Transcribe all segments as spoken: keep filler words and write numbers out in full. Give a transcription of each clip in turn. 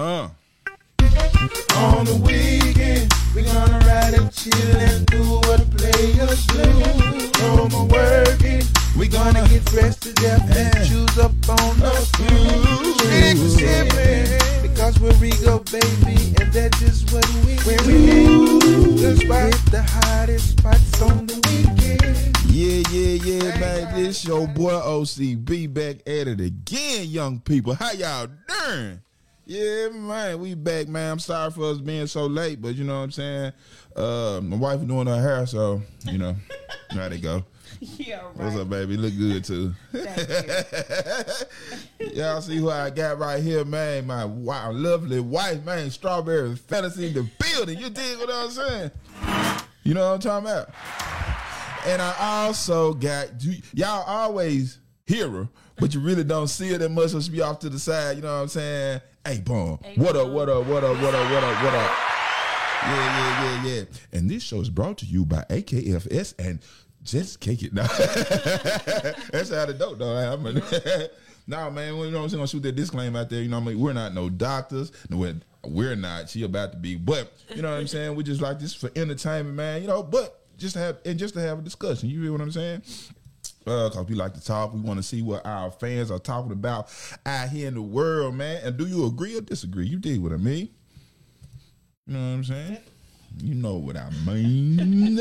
Oh. On the weekend, we're gonna ride and chill and do what players do. No more working, we're gonna get dressed to death and choose up on the cruise. Because we're Rego, baby, and that's just what we do. Just with the hottest spots on the weekend. Yeah, yeah, yeah, hey, man, hey, this your boy O C B back at it again, young people. How y'all doing? Yeah, man, we back, man. I'm sorry for us being so late, but you know what I'm saying? Uh, my wife is doing her hair, so, you know, how'd it go? Yeah, right. What's up, baby? Look good, too. Y'all see who I got right here, man? My wow, lovely wife, man. Strawberry Fantasy in the building. You dig what I'm saying? You know what I'm talking about? And I also got, y'all always hear her, but you really don't see her that much, so she be off to the side, you know what I'm saying? Hey, Bomb. Hey, what up, what up, what up, what up, what up, what up? Yeah, yeah, yeah, yeah. And this show is brought to you by A K F S and Just Kick It. No. That's how the dope, though. I'm a, nah, man, you know what I'm saying? I'm gonna shoot that disclaimer out there. You know what I mean? We're not no doctors. No, we're, we're not. She about to be. But, you know what I'm saying? We just like this for entertainment, man. You know, but just to have, and just to have a discussion. You hear what I'm saying? Because uh, we like to talk. We want to see what our fans are talking about out here in the world, man. And do you agree or disagree? You dig what I mean? You know what I'm saying? You know what I mean.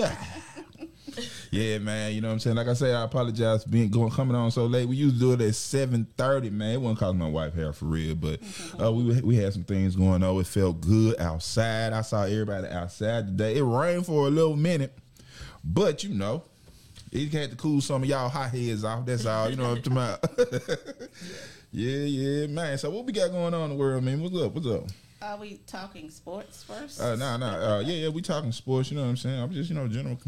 Yeah, man. You know what I'm saying? Like I say, I apologize for being going coming on so late. We used to do it at seven thirty, man. It wasn't causing my wife hair for real, but uh, we we had some things going on. It felt good outside. I saw everybody outside today. It rained for a little minute, but you know, it had to cool some of y'all hot heads off. That's all. You know what I'm talking about. Yeah, yeah, man. So what we got going on in the world, man? What's up? What's up? Are we talking sports first? Uh, nah, nah. Uh, yeah, yeah, we talking sports. You know what I'm saying? I'm just, you know, general,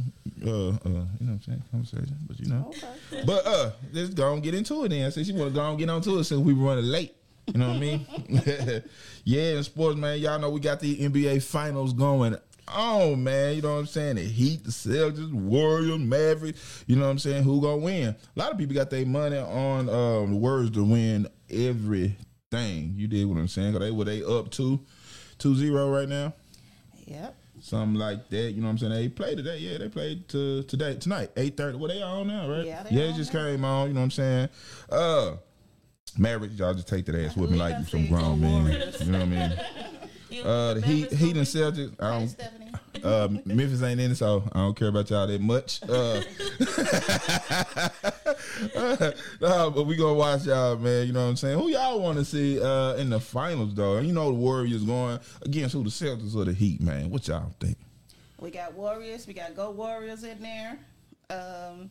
uh, uh, you know what I'm saying, conversation. But, you know. Okay. But uh, let's go and get into it then. Since you want to go and get onto it since we running late. You know what I mean? Yeah, in sports, man, y'all know we got the N B A Finals going Oh man, you know what I'm saying? The Heat, the Celtics, Warriors, Mavericks. You know what I'm saying? Who gonna win? A lot of people got their money on um, the Warriors to win everything. You did what I'm saying? Cause they were they up to two zero right now. Yep. Something like that. You know what I'm saying? They played today. Yeah, they played to today tonight eight thirty. Well, they on now, right? Yeah, they yeah, it just now. Came on. You know what I'm saying? Uh, Mavericks, y'all just take that ass with me like you some grown men. You know what I mean? Uh, the Heat, Heat and Celtics. I don't, uh, Memphis ain't in it, so I don't care about y'all that much. Uh, uh, no, but we gonna watch y'all, man. You know what I'm saying? Who y'all want to see uh, in the finals, though? You know the Warriors going against who? The Celtics or the Heat, man? What y'all think? We got Warriors. We got Go Warriors in there. Um,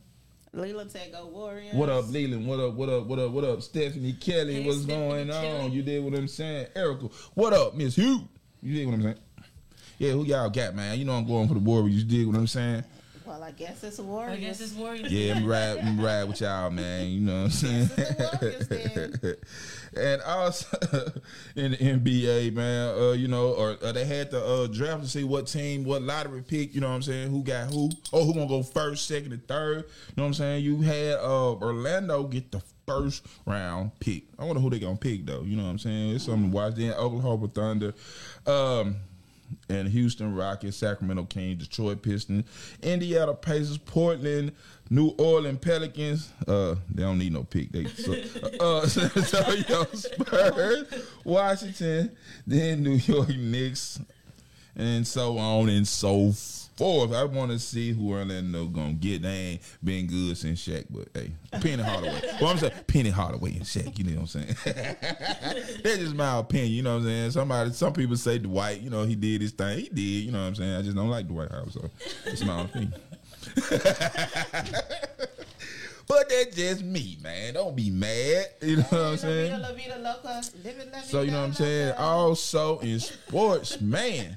Leland said Go Warriors. What up, Leland? What up, what up, what up, what up? Stephanie Kelly, hey, what's Stephanie going Kelly. on? You did what I'm saying. Erica, what up, Miss Hugh? You did what I'm saying. Yeah, who y'all got, man? You know I'm going for the Warriors. You did what I'm saying. Well, I guess it's Warriors. I guess it's Warriors. Yeah, I'm ride, I'm ride with y'all, man. You know what I'm saying? Warriors, and also in the N B A, man, uh, you know, or uh, they had the uh, draft to see what team, what lottery pick, you know what I'm saying, who got who, or who gonna go first, second, and third. You know what I'm saying? You had uh, Orlando get the first round pick. I wonder who they gonna pick, though. You know what I'm saying? It's something to watch. Then Oklahoma Thunder. Um, And Houston Rockets, Sacramento Kings, Detroit Pistons, Indiana Pacers, Portland, New Orleans Pelicans. Uh, they don't need no pick. They suck. Uh, San Antonio Spurs, Washington, then New York Knicks, and so on and so forth. I want to see who Orlando gonna get. They ain't been good since Shaq, but hey, Penny Hardaway. Well, I'm saying Penny Hardaway and Shaq. You know what I'm saying? That's just my opinion. You know what I'm saying? Somebody, some people say Dwight. You know, he did his thing. He did. You know what I'm saying? I just don't like Dwight Howard, so it's my own opinion. But that's just me, man. Don't be mad. You know what I'm saying? So you know what I'm saying? Also in sports, man.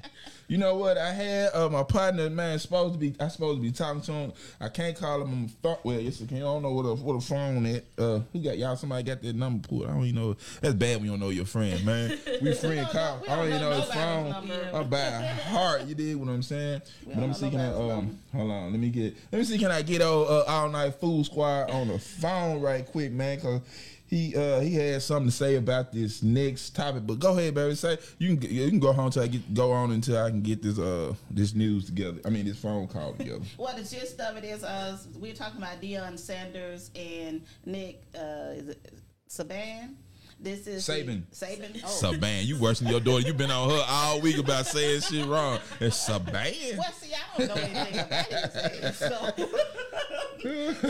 You know what? I had uh, my partner, man, supposed to be, I supposed to be talking to him. I can't call him on the phone. Well, yes, I can. I don't know what a, what a phone is. Uh, who got y'all? Somebody got their number pulled. I don't even know. That's bad when you don't know your friend, man. We friend call. I don't even know, know his phone yeah. by heart. You dig what I'm saying? We but I'm see, can I, um, hold on. Let me get, let me see, can I get old uh, All Night Food Squad on the phone right quick, man? Because He uh, he had something to say about this next topic, but go ahead, baby. Say you can you can go home till I get go on until I can get this uh this news together. I mean this phone call together. Well, the gist of it is uh we're talking about Deion Sanders and Nick uh, is it Saban. This is Saban. The, Saban. Oh. Saban. You worse than your daughter. You've been on her all week about saying shit wrong. It's Saban. Well, see, I don't know anything about it. So,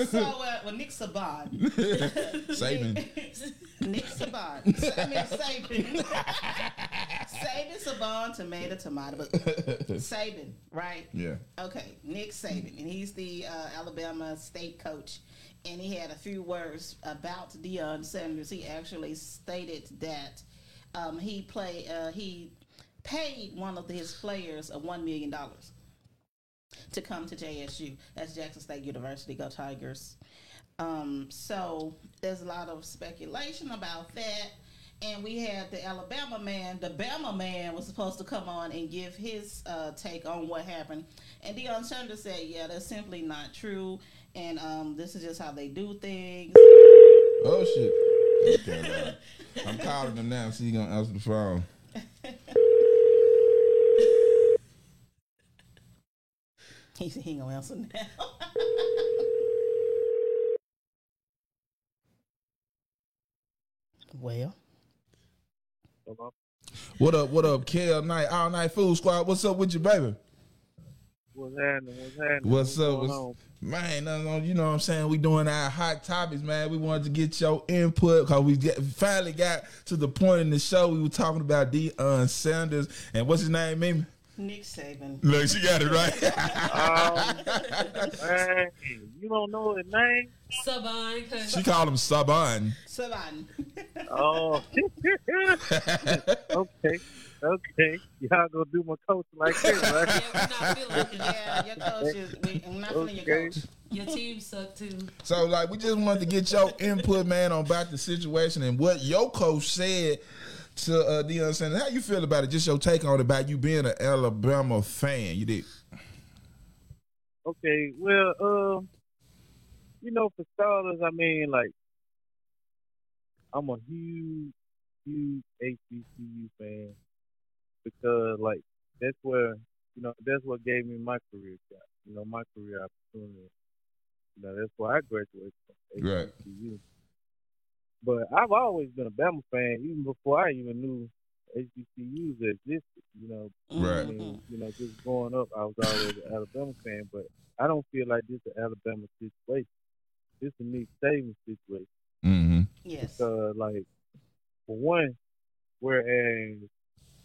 so uh, well, Nick Saban. Saban. Nick, Nick Saban. I mean, Saban. Saban, Saban, tomato, tomato. But Saban, right? Yeah. Okay, Nick Saban. And he's the uh, Alabama state coach. And he had a few words about Deion Sanders. He actually stated that um, he play uh, he paid one of his players a one million dollars to come to J S U. That's Jackson State University. Go Tigers! Um, so there's a lot of speculation about that. And we had the Alabama man, the Bama man was supposed to come on and give his uh, take on what happened. And Deion Sanders said, yeah, that's simply not true. And um, this is just how they do things. Oh, shit. Okay, right. I'm calling him now. See, he's going to answer the phone. He said he ain't going to answer now. Well. Hello? What up, what up, Kel Knight, All Night Food Squad? What's up with you, baby? What's happening? What's happening? What's, what's up? Man, you know what I'm saying? We doing our hot topics, man. We wanted to get your input because we get, finally got to the point in the show we were talking about Deion Sanders and what's his name, Mimi? Nick Saban. Look, she got it right. um, hey, you don't know his name? Saban. She called him Saban. Saban. Oh. Okay. Okay. Y'all gonna do my coach like this, right? Yeah, we're not feeling it. Yeah, your coach is, we're not feeling okay. Your coach. Your team suck too. So, like, we just wanted to get your input, man, on about the situation and what your coach said to uh, Deion Sanders. How you feel about it? Just your take on it about you being an Alabama fan. You did. Okay. Well, um, you know, for starters, I mean, like, I'm a huge, huge H B C U fan because, like, that's where, you know, that's what gave me my career shot. You know, my career opportunity. You know, that's where I graduated from, H B C U. Right. But I've always been a Bama fan, even before I even knew H B C Us existed. You know, right. I mean, you know, just growing up, I was always an Alabama fan. But I don't feel like this is an Alabama situation. This is a Nick Saban situation. Mm-hmm. Yes. Because, like, for one, whereas,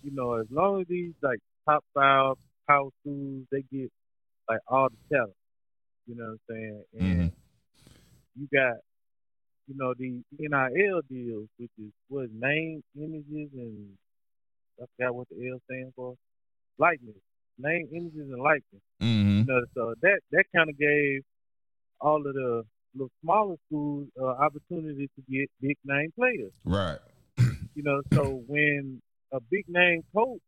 you know, as long as these like top five power schools, they get like all the talent. You know what I'm saying? And mm-hmm. you got. You know, the N I L deals, which is what name, images, and I forgot what the L stands for. Likeness. Name, images, and likeness. Mm-hmm. You know, so that, that kind of gave all of the little smaller schools uh, opportunity to get big name players. Right. You know, so when a big name coach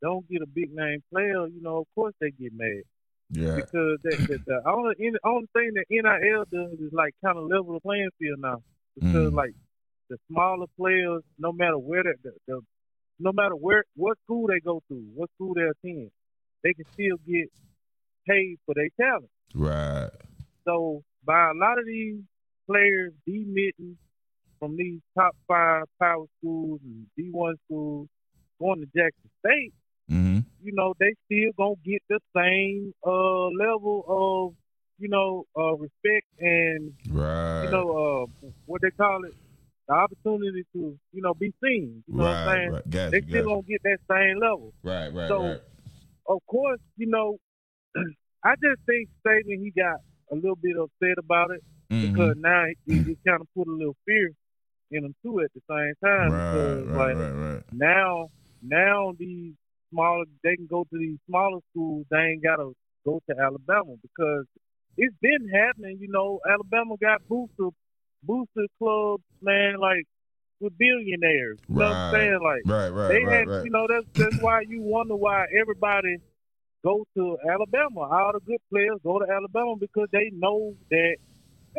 don't get a big name player, you know, of course they get mad. Yeah. Because that, that, the only, only thing that N I L does is like kind of level the playing field now. Because mm. like the smaller players, no matter where the, the, the no matter where what school they go to, what school they attend, they can still get paid for their talent. Right. So by a lot of these players demitting from these top five power schools and D one schools going to Jackson State. Mm-hmm. You know, they still going to get the same uh, level of, you know, uh, respect and, right. you know, uh, what they call it, the opportunity to, you know, be seen. You know right, what I'm saying? Right. Gotcha, they still gotcha. Going to get that same level. Right, right, so, right. Of course, you know, I just think Saban, he got a little bit upset about it mm-hmm. because now he, he kind of put a little fear in him, too, at the same time. Right, because, right, like, right, right. Now, now these smaller, they can go to these smaller schools. They ain't got to go to Alabama because it's been happening. You know, Alabama got booster, booster clubs, man, like with billionaires. You right. know what I'm saying? Like, right, right, they right, had, right. You know, that's, that's why you wonder why everybody go to Alabama. All the good players go to Alabama because they know that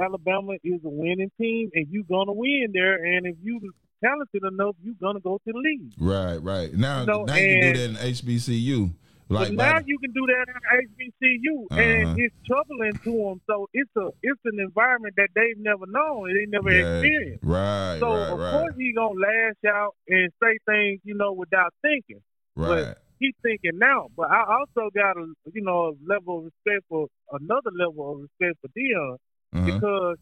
Alabama is a winning team and you're going to win there. And if you're talented enough, you're going to go to the league. Right, right. Now, you know, now you can do that in H B C U. Like, but now like, you can do that in H B C U, uh-huh. and it's troubling to them. So it's a it's an environment that they've never known and they never yeah. experienced. Right, so right, of right. course he's going to lash out and say things, you know, without thinking. Right. But he's thinking now. But I also got a, you know, a level of respect for, another level of respect for Deion. Uh-huh. Because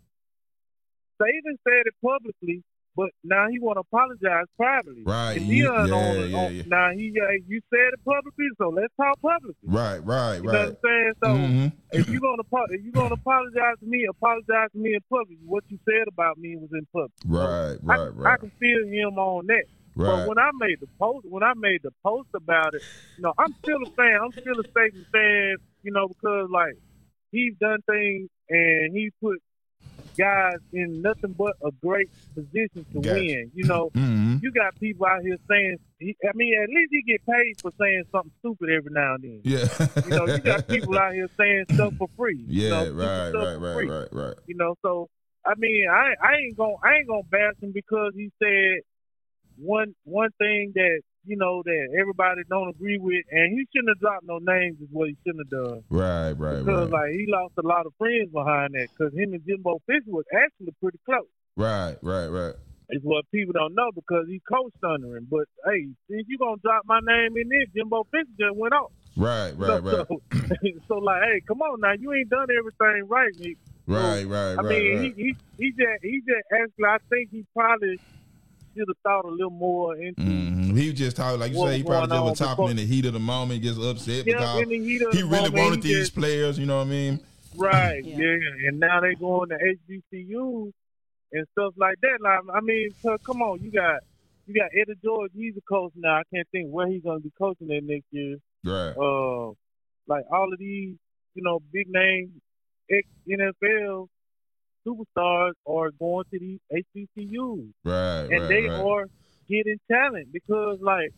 Saban said it publicly, but now he want to apologize privately. Right. And he, yeah, on, yeah, on, yeah. Now he, uh, you said it publicly, so let's talk publicly. Right, right, right. You know what I'm saying? So mm-hmm. if you're gonna if you're gonna apologize to me, apologize to me in public. What you said about me was in public. Right, so right, I, right. I can feel him on that. Right. But when I made the post, when I made the post about it, you know, I'm still a fan. I'm still a Saban fan. You know, because like he's done things. And he put guys in nothing but a great position to gotcha. win. You know, mm-hmm. you got people out here saying, he, I mean, at least he get paid for saying something stupid every now and then. Yeah. You know, you got people out here saying stuff for free. Yeah, you know, right, right, right, right, right. You know, so, I mean, I, I ain't gonna I ain't gonna bash him because he said one one thing that, you know, that everybody don't agree with, and he shouldn't have dropped no names is what he shouldn't have done. Right, right, because, right. Because, like, he lost a lot of friends behind that because him and Jimbo Fisher was actually pretty close. Right, right, right. It's what people don't know because he coached under him. But, hey, if you're going to drop my name in there, Jimbo Fisher just went off. Right, right, so, right. So, so, like, hey, come on now. You ain't done everything right, Nick. Right, so, right, right, I mean, right. he, he, he, just, he just actually, I think he probably should have thought a little more into mm-hmm. He just talking like you say. He probably just was talking in the heat of the moment, gets upset yeah, because he really moment, wanted he these just, players. You know what I mean? Right. yeah. yeah. And now they going to H B C Us and stuff like that. Like, I mean, come on, you got you got Eddie George. He's a coach now. I can't think where he's going to be coaching at next year. Right. Uh, like all of these, you know, big name ex N F L superstars are going to these H B C Us. Right, and right, they right. are getting talent because, like,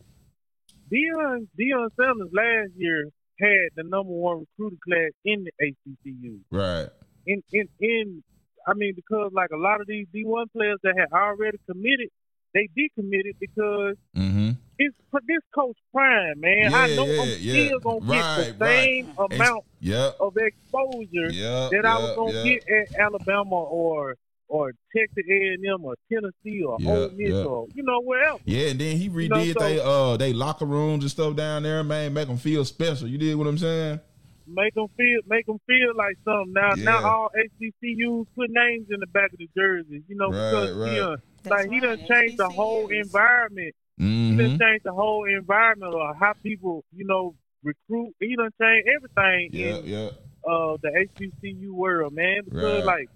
Deion, Deion Sanders last year had the number one recruiting class in the H B C U. Right. In, in, in, I mean, because, like, a lot of these D one players that had already committed, they decommitted because mm-hmm. it's this Coach Prime, man. Yeah, I know I'm yeah. still going right, to get the same right. amount Ex- yep. of exposure yep, that yep, I was going to yep. get at Alabama or or Texas A and M or Tennessee or yep, Ole Miss yep. or, you know, wherever. Yeah, and then he redid you know, so, they, uh, they locker rooms and stuff down there, man, make them feel special. You dig what I'm saying? Make them feel, make them feel like something. Now, yeah. now all H B C Us put names in the back of the jerseys, you know, right, because right. he done, like he done changed the whole environment. Mm-hmm. He done changed the whole environment of how people, you know, recruit. He done changed everything yeah, in yeah. Uh, the H B C U world, man. Because right. like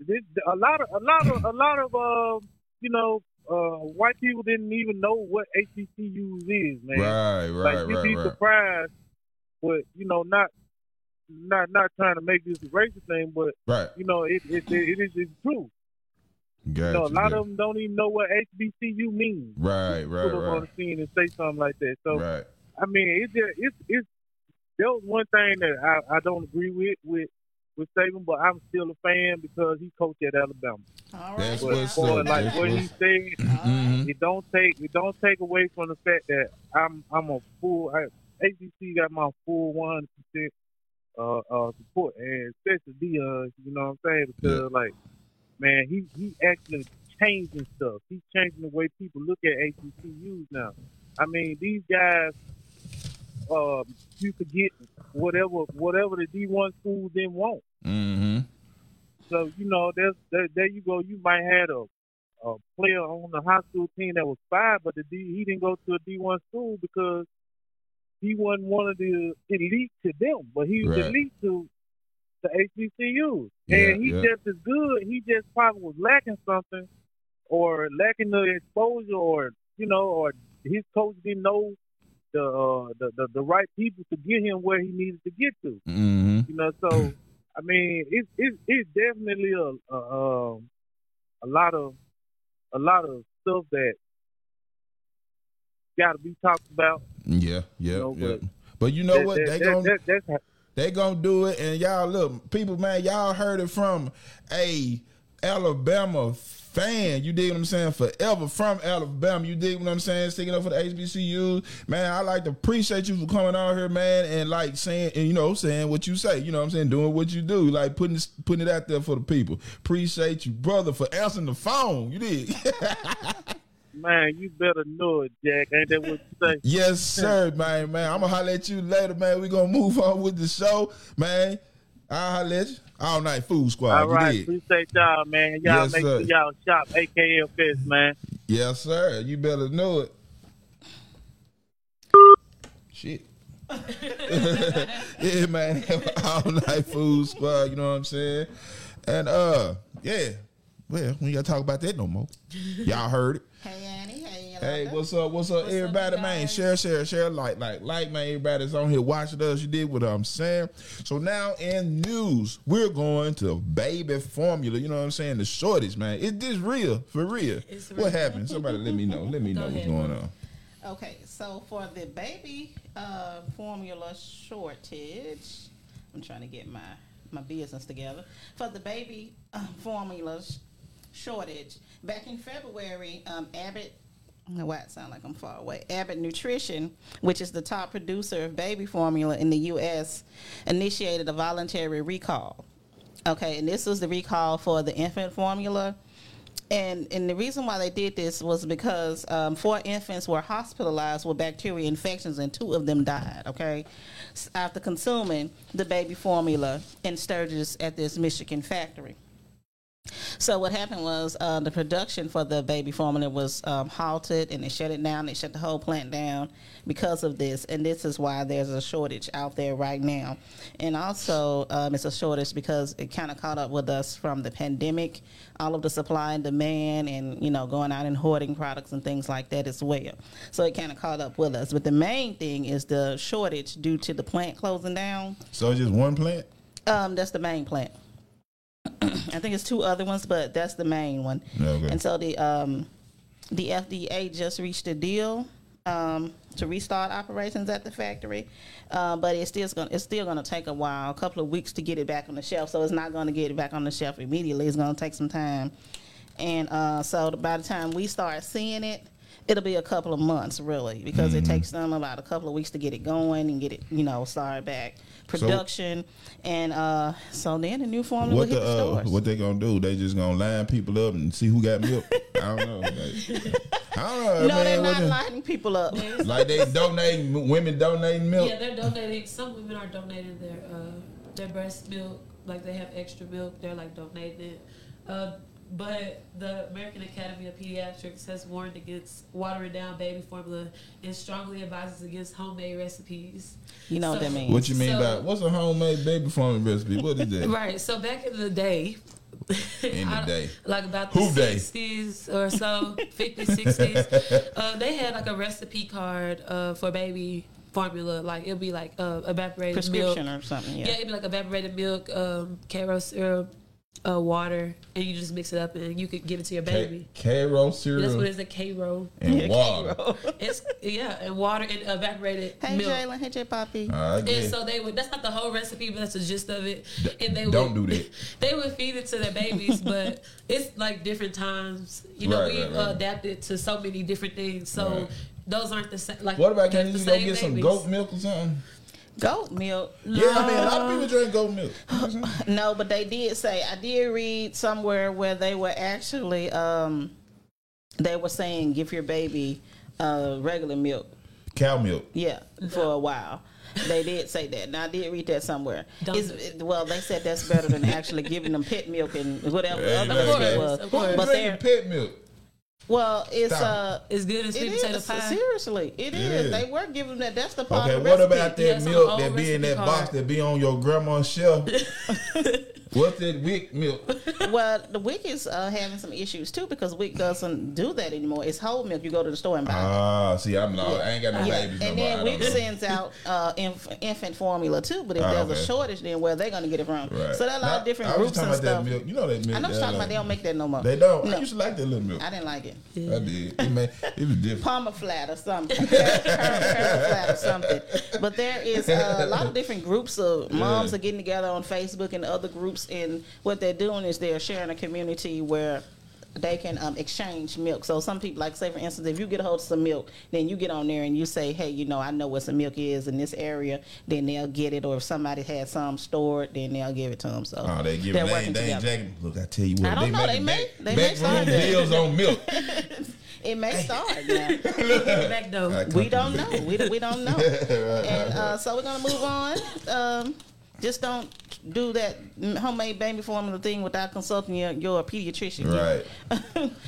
this, a lot of, a lot of, a lot of, uh, you know. Uh, white people didn't even know what H B C Us is, man. Right, right, like, you'd right, be right. surprised. But, you know, not not not trying to make this a racist thing, but, right. you know, it it, it, it is it's true. Gotcha, you know, a lot gotcha. of them don't even know what H B C U means. Right, right, put them right. on the scene and say something like that. So, right. I mean, it's just, it's, it's, there was one thing that I, I don't agree with, with, with Saban, but I'm still a fan because he coached at Alabama. All right. That's but what's boy, up. Like That's what he said, mm-hmm. it don't take, it don't take away from the fact that I'm, I'm a full, I, H B C U got my full one percent uh, uh, support, and especially Deion, you know what I'm saying? Because yeah. like, man, he he actually changing stuff. He's changing the way people look at H B C Us now. I mean, these guys, uh, you could get whatever whatever the D one school didn't want. Mm-hmm. So you know, there's there, there you go. You might have a a player on the high school team that was five, but the D, he didn't go to a D one school because he wasn't one of the elite to them, but he was right. elite to the H B C Us. Yeah, and he yeah. just as good. He just probably was lacking something or lacking the exposure or, you know, or his coach didn't know the uh, the, the the right people to get him where he needed to get to. Mm-hmm. You know, so I mean, it's it's it's definitely a a, um, a lot of a lot of stuff that got to be talked about. Yeah, yeah, you know, yeah. But, but you know that, what? That, they that, gonna, that, that's how, they gonna do it, and y'all look, people, man, y'all heard it from a Alabama fan. You dig what I'm saying? Forever from Alabama. You dig what I'm saying? Sticking up for the H B C U. Man, I like to appreciate you for coming out here, man, and like saying, and you know, saying what you say. You know what I'm saying? Doing what you do. Like putting putting it out there for the people. Appreciate you, brother, for answering the phone. You did. Man, you better know it, Jack. Ain't that what you say? Yes, sir, man, man. I'm going to holler at you later, man. We're going to move on with the show, man. I'll holler at you. All night food squad. All right. You appreciate y'all, man. Y'all yes, make sure y'all shop A K F S, man. Yes, sir. You better know it. Shit. Yeah, man. All night food squad. You know what I'm saying? And, uh, yeah. Well, we ain't got to talk about that no more. Y'all heard it. Hey, Annie. Hey, Hey, what's up? What's up, what's everybody, up, man? Share, share, share, like, like, like, man. Everybody's on here watching us. You did what I'm saying. So now in news, we're going to baby formula. You know what I'm saying? The shortage, man. Is this real? For real? It's real. What happened? Somebody let me know. Let me know what's going on. Okay, so for the baby uh, formula shortage, I'm trying to get my, my business together. For the baby uh, formula sh- shortage, back in February, um, Abbott, I don't know why it sounds like I'm far away, Abbott Nutrition, which is the top producer of baby formula in the U S, initiated a voluntary recall. Okay, and this was the recall for the infant formula. And and the reason why they did this was because um, four infants were hospitalized with bacterial infections and two of them died, okay, after consuming the baby formula in Sturgis at this Michigan factory. So what happened was uh, the production for the baby formula was um, halted, and they shut it down. They shut the whole plant down because of this, and this is why there's a shortage out there right now. And also um, it's a shortage because it kind of caught up with us from the pandemic, all of the supply and demand and, you know, going out and hoarding products and things like that as well. So it kind of caught up with us. But the main thing is the shortage due to the plant closing down. So just one plant? Um, that's the main plant. I think it's two other ones, but that's the main one. Okay. And so the um, the F D A just reached a deal um, to restart operations at the factory, uh, but it's still going it's still going to take a while, a couple of weeks to get it back on the shelf. So it's not going to get it back on the shelf immediately. It's going to take some time, and uh, so by the time we start seeing it, it'll be a couple of months really, because mm-hmm. it takes them about a couple of weeks to get it going and get it, you know, started back. Production so, and uh, so then the new formula will hit the, the stores. Uh, what they gonna do? They just gonna line people up and see who got milk? I don't know. Like, I don't know. No, man, they're not lining them? people up. Like they donating, women donating milk. Yeah, they're donating. Some women are donating their uh, their breast milk. Like they have extra milk, they're like donating it. Uh, But the American Academy of Pediatrics has warned against watering down baby formula and strongly advises against homemade recipes. You know so, what that means. What you mean so, by what's a homemade baby formula recipe? What is that? Right. So back in the day, in the day, like about the Who sixties day? Or so, fifties, sixties, uh, they had like a recipe card uh, for baby formula. Like it'd be like uh, evaporated prescription milk. Prescription or something. Yeah. yeah, it'd be like evaporated milk, um, Karo syrup. Uh, water, and you just mix it up, and you could give it to your baby. Karo syrup. That's what it is, a Karo. And yeah, water. K-roll. It's yeah, and water and evaporated hey, milk. Hey Jalen, hey J Poppy. Uh, and yeah. so they would. That's not the whole recipe, but that's the gist of it. D- and they don't would, do that. They would feed it to their babies, but it's like different times. You know, right, we right, right. Uh, adapted to so many different things. So right. those aren't the same. Like what about can you just go get babies. some goat milk or something? Goat milk. Yeah, no. I mean, a lot of people drink goat milk. No, but they did say, I did read somewhere where they were actually, um, they were saying give your baby uh, regular milk. Cow milk. Yeah, for a while. They did say that. Now, I did read that somewhere. It, well, they said that's better than actually giving them pet milk and whatever. Hey, other course, it was. Of course. But they're pet milk. Well, it's uh, it's good as sweet potato pie. Seriously, it is. They were giving that. That's the part. Okay, what about that milk that be in that box that be on your grandma's shelf What's that Wick milk? Well, the Wick is uh, having some issues too because Wick doesn't do that anymore. It's whole milk. You go to the store and buy. Ah, uh, see, I'm not. I ain't got no yeah. babies. And no then Wick sends out uh, inf- infant formula too. But if uh, there's okay. a shortage, then where they're going to get it from? Right. So there are a lot now, of different groups and stuff. I was talking about that milk. You know that milk. I know what you're talking about. They don't make that no more. They don't. No. I used to like that little milk. I didn't like it. Yeah. I did. It, made, it was different. Palmer flat or something. Flat or something. But there is uh, a lot of different groups of moms yeah. are getting together on Facebook and other groups. And what they're doing is they're sharing a community where they can um, exchange milk. So some people, like say for instance, if you get a hold of some milk, then you get on there and you say, hey, you know, I know what some milk is in this area, then they'll get it. Or if somebody has some stored, then they'll give it to them. So oh, they give they're they working together. They ain't look, I tell you what, I don't they know, make, they make, they make backroom deals on milk. It may start now. Look, we don't know. We, we don't know. And uh, so we're going to move on. Um, just don't do that homemade baby formula thing without consulting your, your pediatrician. Right.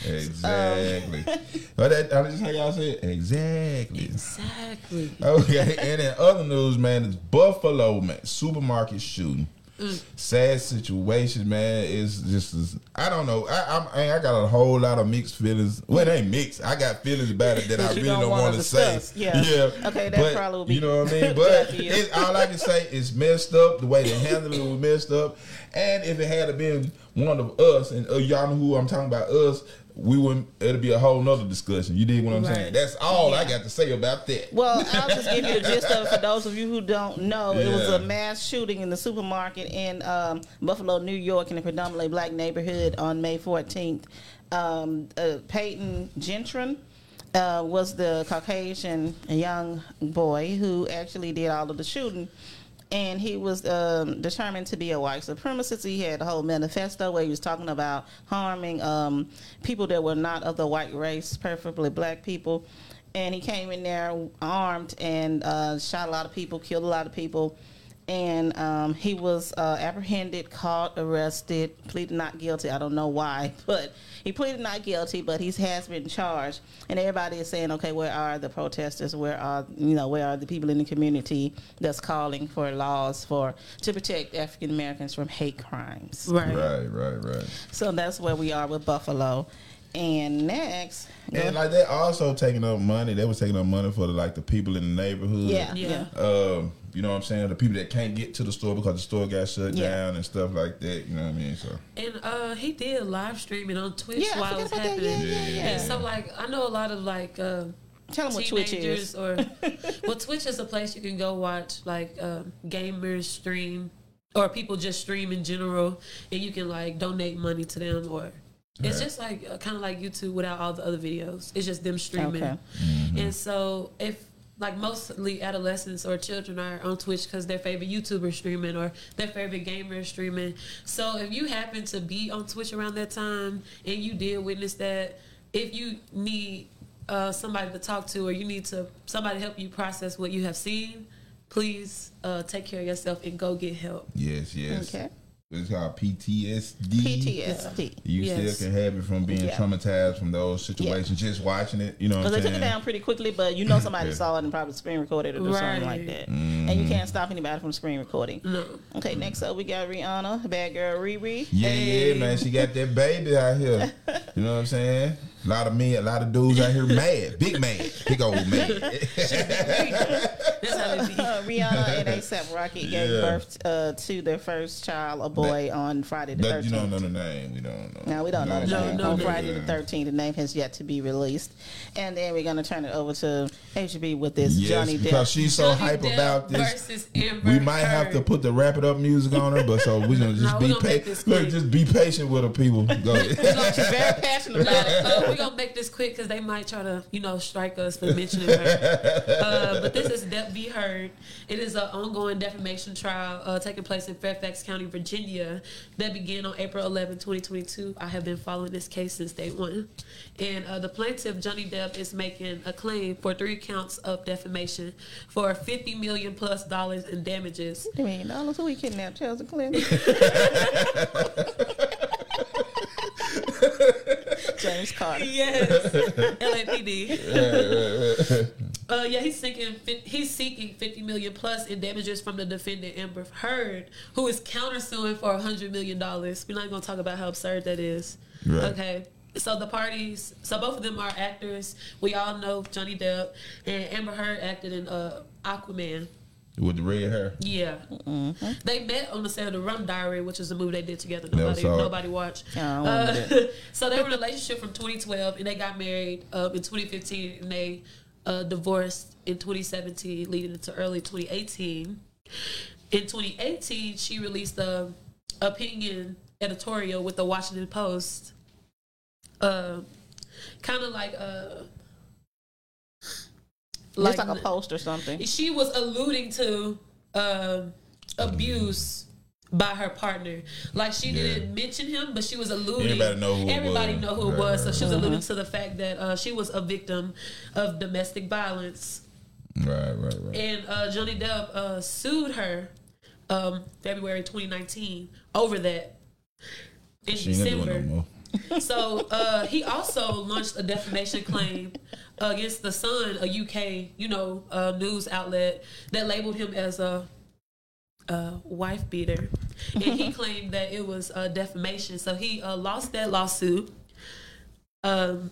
Exactly. um. But that, I just how y'all said exactly. Exactly. Okay. And in other news, man, it's Buffalo man supermarket shooting. Mm. Sad situation, man. It's just it's, I don't know. I, I I got a whole lot of mixed feelings. Well, it ain't mixed. I got feelings about it that I really don't want to say. Yeah. yeah. Okay, that but, probably will be. You know what I mean? But it's, all I can say is messed up. The way they handled it was messed up. And if it had been one of us, and uh, y'all know who I'm talking about, us. We wouldn't, it'll be a whole nother discussion. You dig what I'm right. saying? That's all yeah. I got to say about that. Well, I'll just give you the gist of it for those of you who don't know. Yeah. It was a mass shooting in the supermarket in um, Buffalo, New York, in a predominantly black neighborhood on May fourteenth. Um, uh, Peyton Gentron uh, was the Caucasian young boy who actually did all of the shooting. And he was um, determined to be a white supremacist. He had a whole manifesto where he was talking about harming um, people that were not of the white race, preferably black people. And he came in there armed and uh, shot a lot of people, killed a lot of people. And um, he was uh, apprehended, caught, arrested, pleaded not guilty. I don't know why, but he pleaded not guilty, but he has been charged. And everybody is saying, okay, where are the protesters? Where are, you know, where are the people in the community that's calling for laws for to protect African Americans from hate crimes? Right, right, right, right. So that's where we are with Buffalo. And next, and like they also taking up money. They was taking up money for the, like the people in the neighborhood. Yeah, yeah. Um, you know what I'm saying? The people that can't get to the store because the store got shut yeah. down and stuff like that. You know what I mean? So and uh, he did live streaming on Twitch yeah, while it was happening. Yeah, yeah, yeah. And so like I know a lot of like uh, tell them what Twitch is. Or well, Twitch is a place you can go watch like uh, gamers stream or people just stream in general, and you can like donate money to them or. It's right. just like uh, kind of like YouTube without all the other videos. It's just them streaming. Okay. Mm-hmm. And so if like mostly adolescents or children are on Twitch because their favorite YouTuber streaming or their favorite gamer streaming. So if you happen to be on Twitch around that time and you did witness that, if you need uh, somebody to talk to or you need to somebody help you process what you have seen, please uh, take care of yourself and go get help. Yes, yes. Okay. It's called P T S D. P T S D. You yes. still can have it from being yeah. traumatized from those situations, yeah. just watching it. You know what I'm saying? Because they took it down pretty quickly, but you know somebody yeah. saw it and probably screen recorded it or right. something like that. Mm. And you can't stop anybody from screen recording. No. Okay, next up we got Rihanna, bad girl Riri. Yeah, hey. yeah, man. She got that baby out here. You know what I'm saying? A lot of men, a lot of dudes out here mad. Big mad. Big old mad. uh, Rihanna and A$AP Rocky yeah. gave birth uh, to their first child, a boy, that, on Friday the thirteenth. You don't know the name. We don't know. No, we don't no, know the no, name. No, on no, Friday no. the thirteenth, the name has yet to be released. And then we're going to turn it over to H B with this yes, Johnny Depp. Because she's so Johnny hype Depp about this. We might Heard. have to put the wrap it up music on her, but so we're going to just no, be patient. Look, just be patient with her, people. Go ahead. She's very passionate about it. Oh, we're going to make this quick because they might try to, you know, strike us for mentioning her. Uh, but this is Depp v. Heard. It is an ongoing defamation trial uh, taking place in Fairfax County, Virginia, that began on April eleventh, twenty twenty-two. I have been following this case since day one. And uh, the plaintiff, Johnny Depp, is making a claim for three counts of defamation for fifty million dollars plus dollars in damages. fifty million dollars? Who we kidnapped? Chelsea Clinton? James Carter. Yes. L A P D. Uh, yeah, he's seeking he's seeking fifty million plus in damages from the defendant Amber Heard, who is countersuing for a hundred million dollars. We're not going to talk about how absurd that is. Right. Okay, so the parties, so both of them are actors. We all know Johnny Depp, and Amber Heard acted in uh, Aquaman. With the red hair? Yeah. Mm-hmm. They met on the set of The Rum Diary, which is a movie they did together. Nobody nobody watched. No, uh, so they were in a relationship from twenty twelve, and they got married uh, in twenty fifteen, and they uh, divorced in twenty seventeen, leading into early twenty eighteen. In twenty eighteen, she released an opinion editorial with the Washington Post. Uh, kind of like... Uh, Like, it's like a post or something. She was alluding to um, abuse by her partner. Like, she yeah. didn't mention him, but she was alluding. Everybody know who everybody it was. Know who it was. So she was uh-huh. alluding to the fact that uh, she was a victim of domestic violence. Right, right, right. And uh, Johnny Depp uh, sued her um, February twenty nineteen over that in she December. Ain't doing no more. So uh, he also launched a defamation claim against The Sun, a U K, you know, uh, news outlet that labeled him as a, a wife beater, and he claimed that it was uh, defamation. So he uh, lost that lawsuit. Um,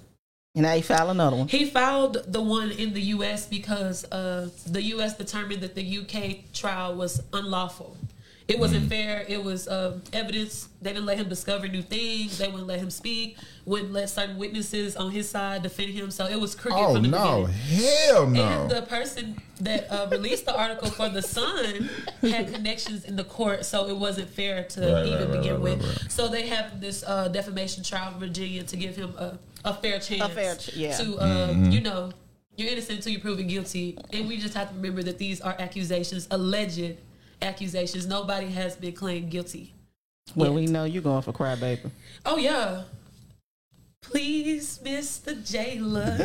and now he filed another one. He filed the one in the U S because uh, the U S determined that the U K trial was unlawful. It wasn't mm. fair. It was um, evidence. They didn't let him discover new things. They wouldn't let him speak. Wouldn't let certain witnesses on his side defend him. So it was crooked. Oh, from the no. beginning. Hell no. And the person that uh, released the article for The Sun had connections in the court, so it wasn't fair to right, even right, begin right, with. Right, right. So they have this uh, defamation trial in Virginia to give him a, a fair chance a fair ch- yeah. to, uh, mm-hmm. you know, you're innocent until you're proven guilty. And we just have to remember that these are accusations, alleged accusations. Nobody has been claimed guilty. Well, yet. We know you're going for crybaby. Oh, yeah. Please, Mister Jayla.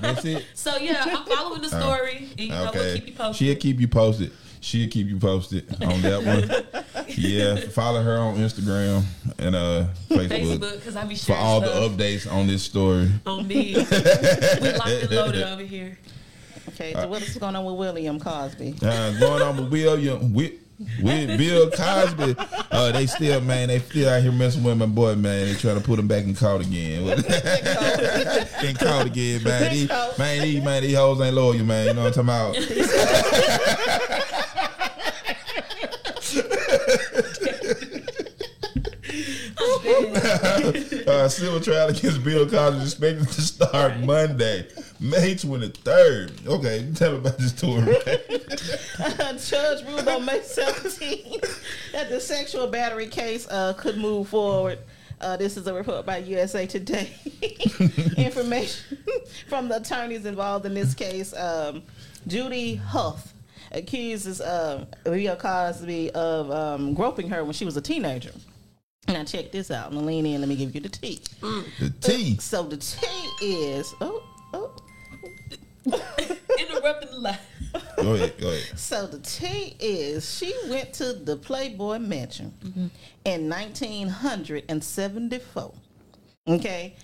That's it. So, yeah, I'm following the story. Uh, and, you okay. know, we'll keep you posted. She'll keep you posted. She'll keep you posted on that one. Yeah, follow her on Instagram and uh, Facebook. Because I be sure for all stuff. The updates on this story. On me. We locked and loaded over here. Okay, so what is going on with William Cosby? Uh, going on with William, with, with Bill Cosby. Uh, they still, man, they still out here messing with my boy, man. They trying to put him back in court again. Getting caught again, man. These, man, these, man, these hoes ain't loyal, man. You know what I'm talking about? uh, civil trial against Bill Cosby is expected to start Monday. May twenty-third. Okay, tell me about this tour. uh, judge ruled on May seventeenth that the sexual battery case uh, could move forward. Uh, this is a report by U S A Today. Information from the attorneys involved in this case. Um, Judy Huth accuses uh, Bill Cosby of um, groping her when she was a teenager. Now check this out. I'm gonna lean in. Let me give you the tea. The tea. Uh, so the tea is oh. oh. Interrupting the life. Go ahead, go ahead. So the tea is she went to the Playboy Mansion mm-hmm. in nineteen seventy-four. Okay,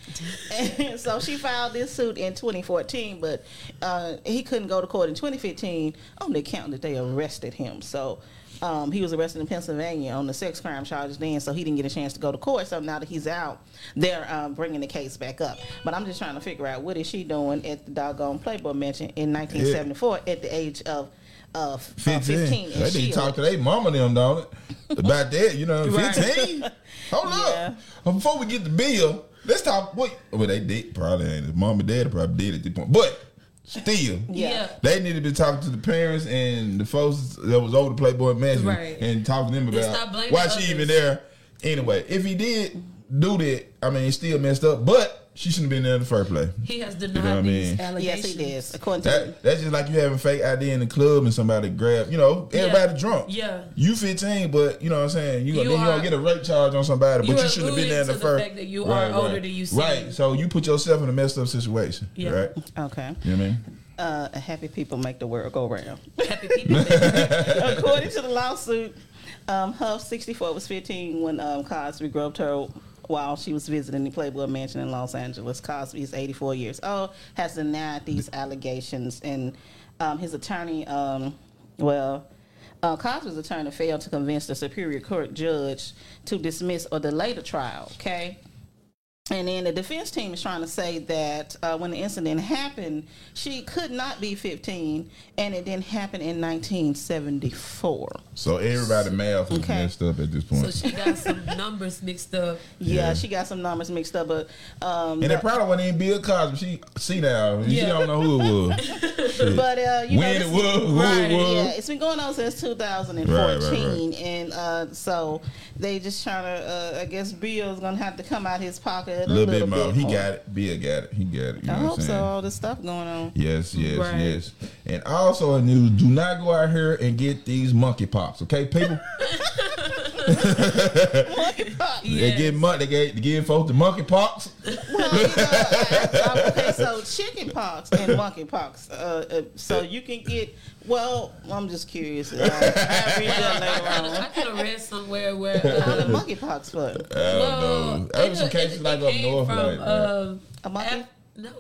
and so she filed this suit in twenty fourteen, but uh, he couldn't go to court in twenty fifteen on the account that they arrested him. So um, he was arrested in Pennsylvania on the sex crime charges then, so he didn't get a chance to go to court. So now that he's out, they're um, bringing the case back up. But I'm just trying to figure out what is she doing at the doggone Playboy Mansion in nineteen seventy-four yeah. at the age of uh, fifteen. Uh, fifteen they didn't talk to their mama them, don't it? About that, you know, fifteen? Right. Hold yeah. up. Before we get the bill, let's talk. Wait, well, they did probably ain't. Mom and dad probably did at this point, but still, yeah, they need to be talking to the parents and the folks that was over the Playboy Mansion right. and talking to them about why she others. Even there. Anyway, if he did do that, I mean, it's still messed up, but she shouldn't have been there in the first place. He has denied you know these I mean? Allegations. Yes, he does. According to that, that's just like you having fake I D in the club and somebody grab, you know, everybody yeah. drunk. Yeah. You fifteen, but you know what I'm saying? You, you then are, you gonna get a rape charge on somebody, you but you shouldn't have been there in the, the first. Fact that you right, are older right. than you seem. Right. So you put yourself in a messed up situation. Yeah. Right. Okay. You know what I mean? Uh, happy people make the world go round. Happy people. According to the lawsuit, um, Huff sixty-four was fifteen when um, Cosby groped her while she was visiting the Playboy Mansion in Los Angeles. Cosby is eighty-four years old, has denied these allegations, and um, his attorney, um, well, uh, Cosby's attorney failed to convince the Superior Court judge to dismiss or delay the trial, okay? And then the defense team is trying to say that uh, when the incident happened, she could not be fifteen, and it didn't happen in nineteen seventy-four. So everybody's math is okay. messed up at this point. So she got some numbers mixed up. Yeah, yeah, she got some numbers mixed up. But um, and it probably wasn't even Bill Cosby. She see now. Yeah. She don't know who it was. But uh, you when know, it was, who right, it was. Yeah, it's been going on since two thousand fourteen, right, right, right. and uh, so they just trying to. Uh, I guess Bill's gonna have to come out his pocket. A little, little bit more. Bit he more. got it. Bill got it. He got it. You I know hope so. All this stuff going on. Yes, yes, right. yes. And also, news: do not go out here and get these monkey pops, okay, people? Monkey pops. Yes. They get monkey. They give folks the monkey pops. Well, you know, I, I, okay, so chicken pox and monkey pox. Uh, uh, so you can get. Well, I'm just curious. I, I read that later on. I could have read somewhere where uh, how the monkey pox was. I don't well, know. There was some cases like up north, from, like um, a monkey. Af- No.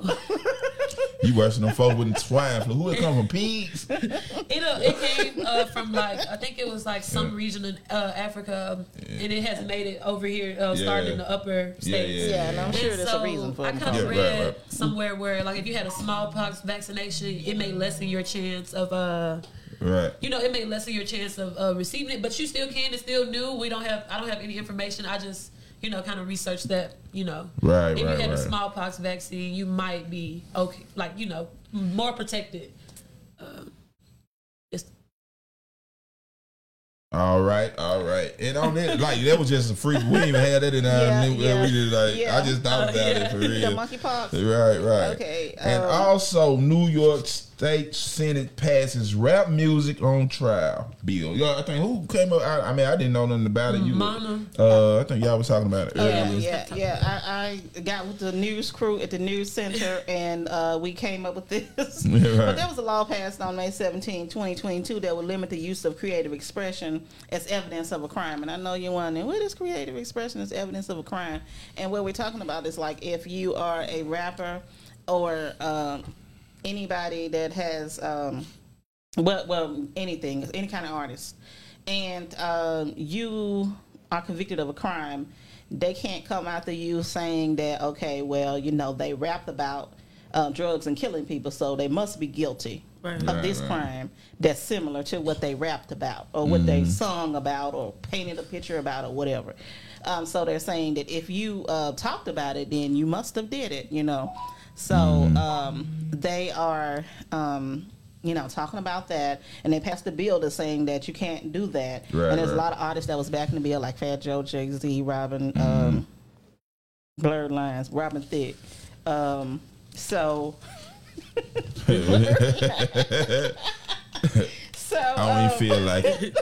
You watching them folks with swine flu. Who it come from? Pigs? It, uh, it came uh, from like, I think it was like some region in uh, Africa, yeah. and it has made it over here, uh, yeah. starting in the upper states. Yeah, yeah, yeah. yeah and I'm sure and there's so a reason for it. I kind of yeah, read right, right. somewhere where, like, if you had a smallpox vaccination, it may lessen your chance of... Uh, Right. You know, it may lessen your chance of uh, receiving it, but you still can. It's still new. We don't have... I don't have any information. I just... you know, kind of research that, you know. Right, If right, you had right. a smallpox vaccine, you might be, okay, like, you know, more protected. Uh, it's- all right, all right. And on that, like, that was just a freak. We didn't even have that in our yeah, new, yeah, we did, like, yeah. I just thought about uh, yeah. it for real. The monkeypox. Right, right. Okay. Um, and also, New York State Senate passes rap music on trial bill. Y'all, I think who came up? I, I mean, I didn't know nothing about it. You, Mama. Uh, I think y'all was talking about it earlier. Yeah, yeah, yeah. I, I got with the news crew at the news center, and uh, we came up with this. Yeah, right. But there was a law passed on May seventeenth, twenty twenty-two, that would limit the use of creative expression as evidence of a crime. And I know you're wondering, what is creative expression as evidence of a crime? And what we're talking about is like if you are a rapper or. Um, Anybody that has, um, well, well, anything, any kind of artist, and um, you are convicted of a crime, they can't come after you saying that, okay, well, you know, they rapped about uh, drugs and killing people, so they must be guilty right. of right, this right. crime that's similar to what they rapped about or what mm-hmm. they sung about or painted a picture about or whatever. Um, so they're saying that if you uh, talked about it, then you must have did it, you know. So um, they are, um, you know, talking about that, and they passed a bill that's saying that you can't do that. Right, and there's right. a lot of artists that was backing the bill, like Fat Joe, Jay-Z, Robin, mm-hmm. um, Blurred Lines, Robin Thicke. Um, so, so I don't even um, feel like it.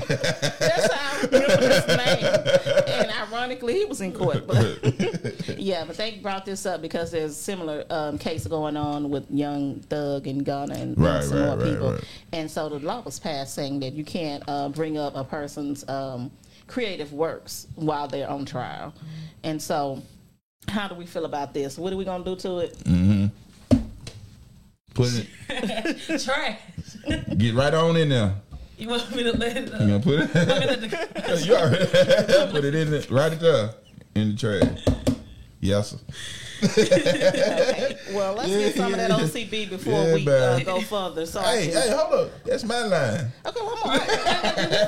That's how I remember his name. And ironically, he was in court. But yeah, but they brought this up because there's a similar um, case going on with Young Thug and Gunna and, right, and some right, more right, people. Right. And so the law was passed saying that you can't uh, bring up a person's um, creative works while they're on trial. And so how do we feel about this? What are we going to do to it? Mm-hmm. Put it. Try. Get right on in there. You want me to let it up? You gonna put it? You already put it in it, right there in the trash. Yes, sir. Okay. Well, let's yeah, get some yeah, of that O C B before yeah, we uh, go further. So hey, hey, hold up. That's my line. Okay, well, I'm all right.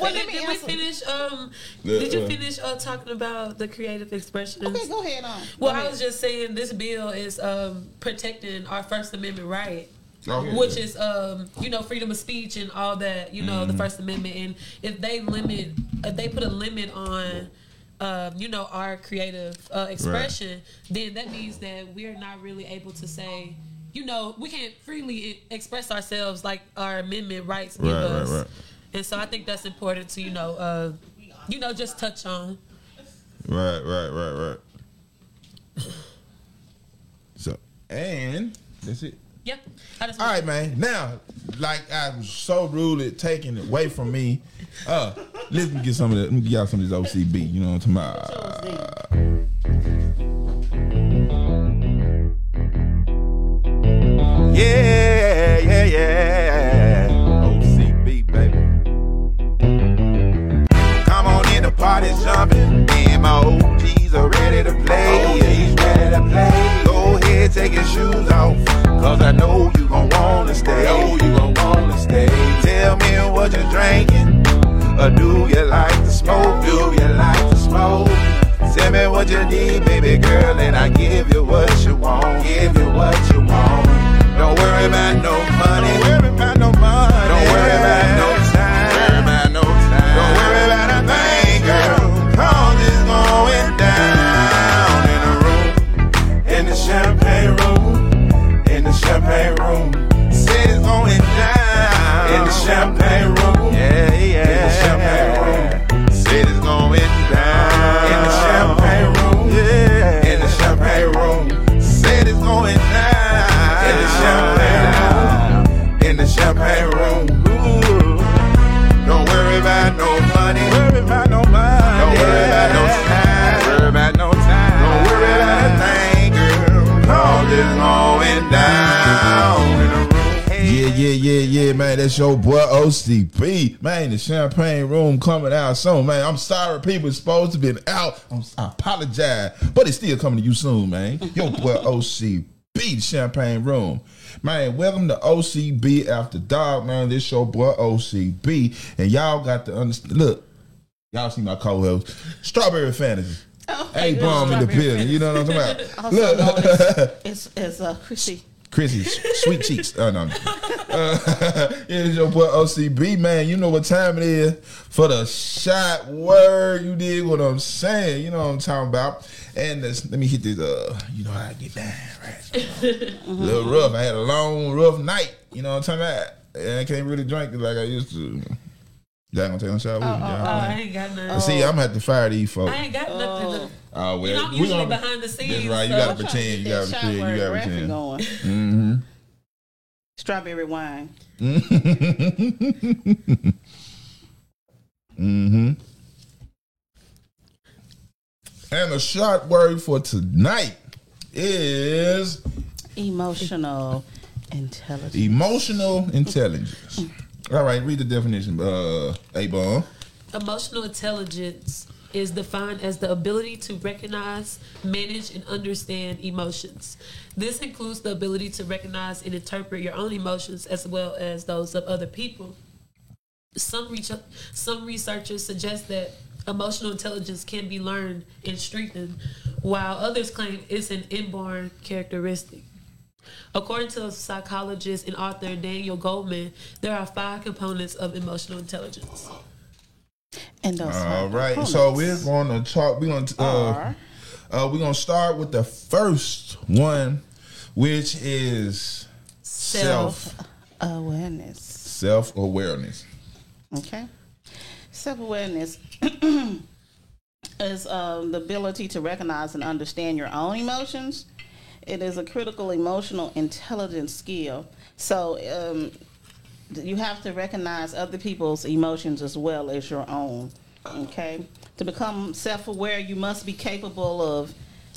Well, did, did we finish? Um, the, did you finish uh, talking about the creative expressions? Okay, go ahead on. Well, go I ahead. was just saying this bill is um, protecting our First Amendment right. Okay. Which is, um, you know, freedom of speech and all that, you know, mm-hmm. the First Amendment. And if they limit, if they put a limit on, um, you know, our creative uh, expression, right. then that means that we're not really able to say, you know, we can't freely express ourselves like our amendment rights give right, us. Right, right. And so I think that's important to, you know, uh, you know, just touch on. Right, right, right, right. So, and that's it. Yeah. All right, man. Now, like I was so rudely taken away from me. Uh, Let me get some of that. Let me get y'all some of this O C B. You know what I'm talking about? Yeah, yeah, yeah. O C B, baby. Come on in, the party's jumping. And my O Gs are ready to play. O Gs ready to play. Go ahead, take your shoes off. Cause I know you gon' wanna stay. Oh, you gon' wanna stay. Tell me what you're drinking. Or do you like to smoke? Do you like to smoke? Tell me what you need, baby girl, and I give you what you want. Give you what you want. Don't worry about no money. Don't worry about no money. Don't worry about no time. Don't worry about no time. Don't worry about a thing, girl. Cause it's going down in the room, in the champagne room, in the champagne room. Say it's going down in the champagne room. Yeah, yeah. Yeah, yeah, yeah, man. That's your boy O C B, man. The champagne room coming out soon, man. I'm sorry, people. It's supposed to been out. I'm, I apologize, but it's still coming to you soon, man. Your boy O C B, the champagne room, man. Welcome to O C B After Dark, man. This your boy O C B, and y'all got to understand. Look, y'all see my co-host, Strawberry Fantasy. Oh, ain't bomb in the building. You know what I'm talking about? Look, it's it's uh, Chrissy. Chrissy's sweet cheeks. Oh, no, no. Uh, it's your boy O C B, man. You know what time it is for the shot word. You dig what I'm saying? You know what I'm talking about. And let me hit this. Uh, you know how I get down, right? A little rough. I had a long, rough night. You know what I'm talking about? And I can't really drink like I used to. Y'all gonna take a shot with me? Oh, oh, oh, I ain't got nothing. Oh. See, I'm gonna have to fire these folks. I ain't got nothing. Oh. Uh, well, you know, I'm usually gonna, behind the scenes. That's right. You so gotta pretend. You gotta pretend. You gotta pretend. Going. Mm-hmm. Strawberry wine. Mm-hmm. And a shot word for tonight is emotional intelligence. Emotional intelligence. All right, read the definition. Uh, A-Bomb. Emotional intelligence is defined as the ability to recognize, manage, and understand emotions. This includes the ability to recognize and interpret your own emotions as well as those of other people. Some re- some researchers suggest that emotional intelligence can be learned and strengthened, while others claim it's an inborn characteristic. According to psychologist and author Daniel Goleman, there are five components of emotional intelligence. And those all right, components. So we're going to talk. We're going to uh, uh, we're going to start with the first one, which is self awareness. Self awareness. Okay, self awareness is um, the ability to recognize and understand your own emotions. It is a critical emotional intelligence skill. So um, you have to recognize other people's emotions as well as your own, okay? To become self-aware, you must be capable of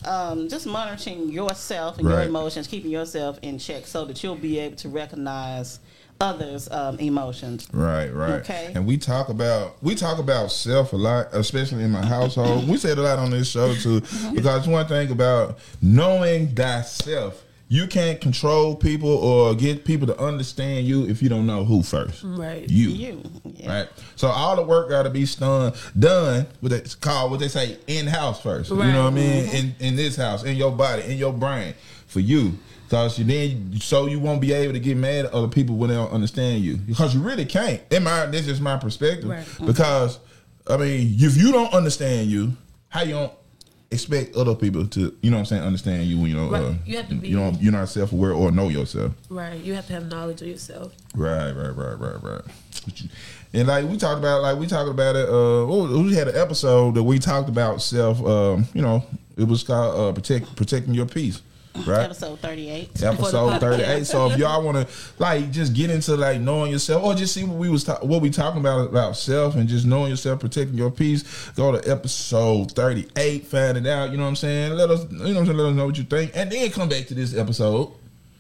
um, just monitoring yourself and right. your emotions, keeping yourself in check so that you'll be able to recognize others' um, emotions. Right, right. Okay. And we talk about we talk about self a lot, especially in my household. We said a lot on this show too, because one thing about knowing thyself, you can't control people or get people to understand you if you don't know who first. Right. You. You. Yeah. Right. So all the work got to be done done with it's called what they say in house first. Right. You know what I mean? Mm-hmm. In in this house, in your body, in your brain, for you. Cause you then, so you won't be able to get mad at other people when they don't understand you, because you really can't. In my, this is my perspective. Right. Because I mean, if you don't understand you, how you don't expect other people to, you know, what I'm saying, understand you when you don't, right. uh, you have to be, you don't, you're not self aware or know yourself. Right. You have to have knowledge of yourself. Right. Right. Right. Right. Right. And like we talked about, like we talked about it. Uh, we had an episode that we talked about self. Um, you know, it was called uh, protect protecting your peace. right? Episode thirty-eight. Episode thirty-eight. So if y'all want to like just get into like knowing yourself, or just see what we was ta- what we talking about about self and just knowing yourself, protecting your peace, go to episode thirty-eight, find it out. You know what I'm saying? Let us, you know what I'm saying, let us know what you think, and then come back to this episode.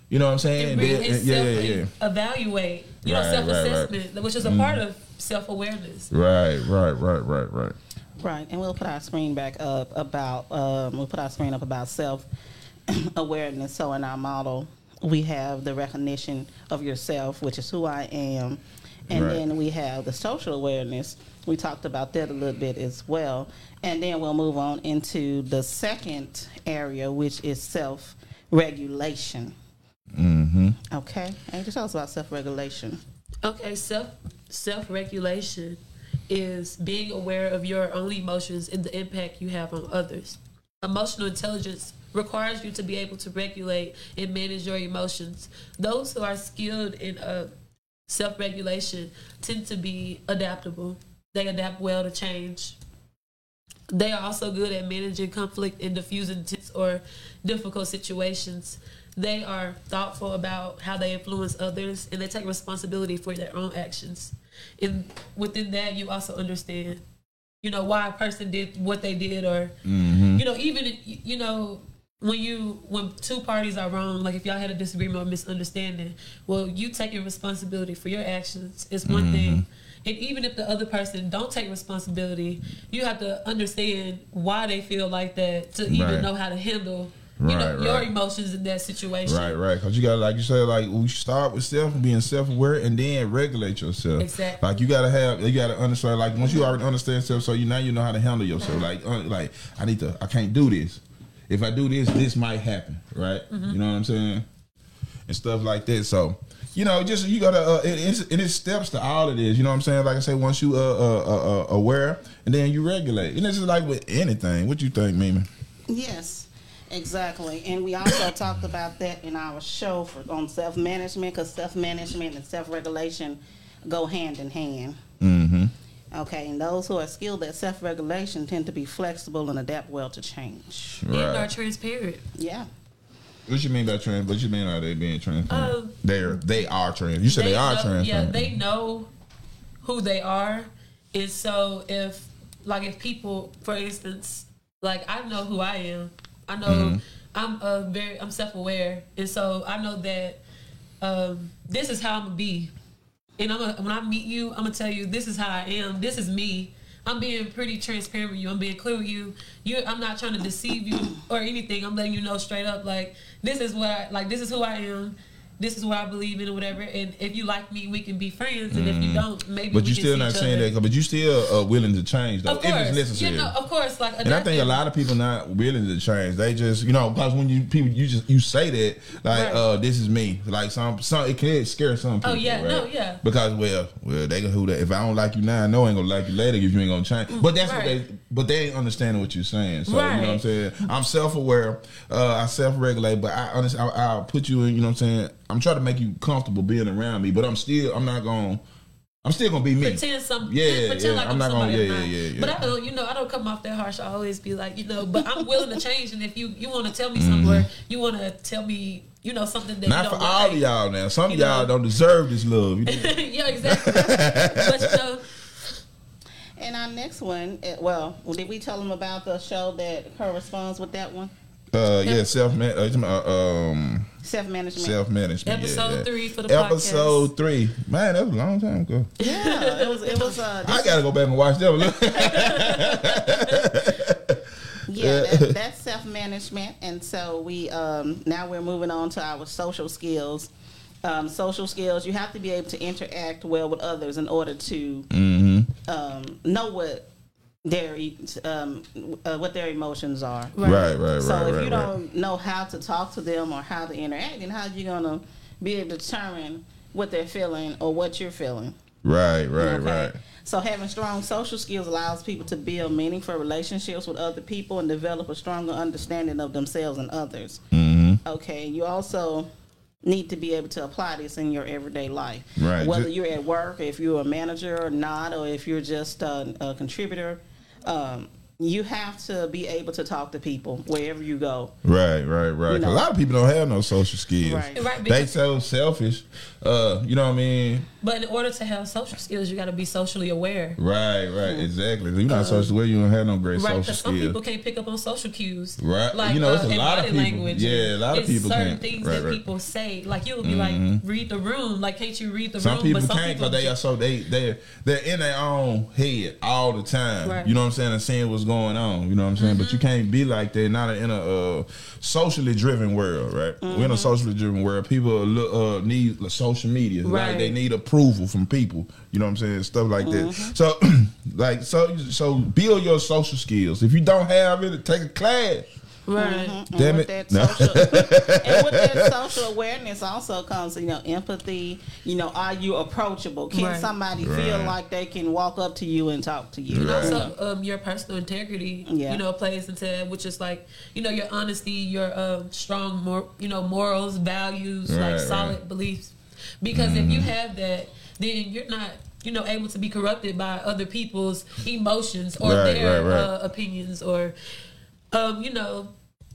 You know what I'm saying? And really and, yeah, yeah, yeah. Evaluate. You right, know, self-assessment, right, right. which is a mm. part of self-awareness. Right, right, right, right, right. Right, and we'll put our screen back up about, um, we'll put our screen up about self-awareness. So in our model, we have the recognition of yourself, which is who I am. And right. then we have the social awareness. We talked about that a little bit as well. And then we'll move on into the second area, which is self-regulation. Mm-hmm. Okay, Angel, tell us about self-regulation. Okay, self, self-regulation is being aware of your own emotions and the impact you have on others. Emotional intelligence requires you to be able to regulate and manage your emotions. Those who are skilled in uh, self-regulation tend to be adaptable. They adapt well to change. They are also good at managing conflict and diffusing tense or difficult situations. They are thoughtful about how they influence others, and they take responsibility for their own actions. And within that, you also understand, you know, why a person did what they did, or, mm-hmm. you know, even, you know, when you when two parties are wrong, like if y'all had a disagreement or misunderstanding, well, you taking responsibility for your actions is one mm-hmm. thing. And even if the other person don't take responsibility, you have to understand why they feel like that to even right. know how to handle You right, know, your right. emotions in that situation. Right, right. Because you got to, like you said, like, we start with self and being self-aware and then regulate yourself. Exactly. Like, you got to have, you got to understand, like, once you already understand self, so you now you know how to handle yourself. Like, un, like I need to, I can't do this. If I do this, this might happen, right? Mm-hmm. You know what I'm saying? And stuff like that. So, you know, just, you got to, uh, it, it's, it is steps to all of this. You know what I'm saying? Like I say, once you uh, uh, uh, aware, and then you regulate. And this is like with anything. What you think, Mimi? Yes. Exactly, and we also talked about that in our show for, on self-management, because self-management and self-regulation go hand in hand. Mm-hmm. Okay, and those who are skilled at self-regulation tend to be flexible and adapt well to change. Right. And are transparent. Yeah. What you mean by trans? What you mean by they being transparent? Um, They're they are trans. You said they, they are know, transparent. Yeah, they know who they are, and so if like if people, for instance, like I know who I am. I know mm-hmm. I'm uh, very I'm self-aware, and so I know that um, this is how I'm gonna be. And I'm gonna, when I meet you, I'm gonna tell you this is how I am. This is me. I'm being pretty transparent with you. I'm being clear with you. You, I'm not trying to deceive you or anything. I'm letting you know straight up, like this is what I, like this is who I am. This is what I believe in, or whatever. And if you like me, we can be friends. And mm. if you don't, maybe. But you still not saying other. that. But you still uh, willing to change, though, if it's necessary. You know, of course, like. And I think a lot of people not willing to change. They just, you know, because when you people, you just you say that, like, right. uh, this is me. Like some, some it can scare some people. Oh yeah, right? no, yeah. Because well, well, they can who that. If I don't like you now, I know I ain't gonna like you later if you ain't gonna change. But that's right. what they. But they ain't understanding what you're saying. So right. you know what I'm saying. I'm self-aware. Uh, I self-regulate, but I understand. I, I'll put you in. You know what I'm saying. I'm trying to make you comfortable being around me, but I'm still, I'm not going, I'm still going to be me. Pretend something. Yeah, pretend yeah, like I'm, I'm not going to, yeah, yeah, yeah, yeah. But I don't, you know, I don't come off that harsh. I always be like, you know, but I'm willing to change. And if you, you want to tell me something, mm-hmm. or you want to tell me, you know, something that not you don't for like, all of y'all now. Some of y'all know? don't deserve this love. You know? Yeah, exactly. But you know. And our next one, well, did we tell them about the show that corresponds with that one? Uh, yeah, self uh, um self management. Self management. Episode yeah. three for the Episode podcast. Episode three, man, that was a long time ago. Yeah, it was. It was. Uh, I gotta go back and watch that. yeah, that, that's self management, and so we um, now we're moving on to our social skills. Um, social skills. You have to be able to interact well with others in order to mm-hmm. um, know what. Their um, uh, what their emotions are, right, right, right. So right, if you right, don't right. know how to talk to them or how to interact, then how are you gonna be able to determine what they're feeling or what you're feeling? Right, right, okay? right. So having strong social skills allows people to build meaningful relationships with other people and develop a stronger understanding of themselves and others. Mm-hmm. Okay, you also need to be able to apply this in your everyday life, right? Whether just, you're at work, if you're a manager or not, or if you're just a, a contributor. Um, you have to be able to talk to people wherever you go. Right, right, right. You know? A lot of people don't have no social skills. Right. Right, they so selfish. Uh, you know what I mean? But in order to have social skills, you got to be socially aware. Right, right, mm-hmm. exactly. If you're not uh, socially aware, you don't have no great right, social skills. Right, because some people can't pick up on social cues. Right, like, you know, it's uh, a lot of people. Language. Yeah, a lot of it's people certain can't. Things right, that right. people say. Like, you'll be mm-hmm. like, read the room. Like, can't you read the some room? People but some can't people can't because they are so, they, they're, they're in their own head all the time. Right. You know what I'm saying? And seeing what's going on, you know what I'm saying? Mm-hmm. But you can't be like that. Not in a uh, socially driven world, right? Mm-hmm. We're in a socially driven world. People look, uh, need social media, right? Like, they need approval from people. You know what I'm saying? Stuff like mm-hmm. that. So, like, so, so build your social skills. If you don't have it, take a class. Right. Mm-hmm. Damn and with it. That no. social, and with that social awareness also comes, you know, empathy. You know, are you approachable? Can right. somebody right. feel like they can walk up to you and talk to you? Right. Also, um, your personal integrity, yeah. you know, plays into that, which is like, you know, your honesty, your um, strong, mor- you know, morals, values, right, like solid right. beliefs. Because mm-hmm. if you have that, then you're not, you know, able to be corrupted by other people's emotions or right, their right, right. Uh, opinions or, um, you know,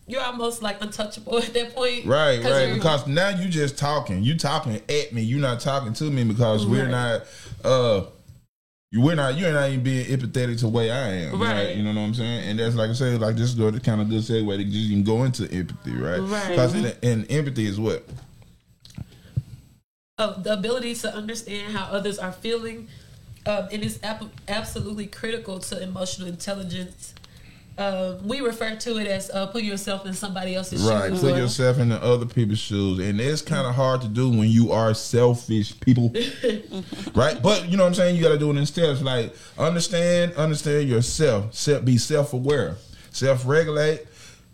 you're almost like untouchable at that point. Right, right. Because now you just talking. You talking at me. You're not talking to me because right. we're not, uh, you, we're not, you're not even being empathetic to the way I am. Right. right. You know what I'm saying? And that's like I said, like this is the kind of good segue that you can go into empathy, right? Right. Because mm-hmm. and empathy is what? Oh, the ability to understand how others are feeling. Um, it is ap- absolutely critical to emotional intelligence. Uh, we refer to it as uh, put yourself in somebody else's right, shoes. Right, put yourself in the other people's shoes. And it's kind of hard to do when you are selfish people. Right? But, you know what I'm saying? You got to do it in steps. Like, understand, understand yourself. Self, be self-aware. Self-regulate.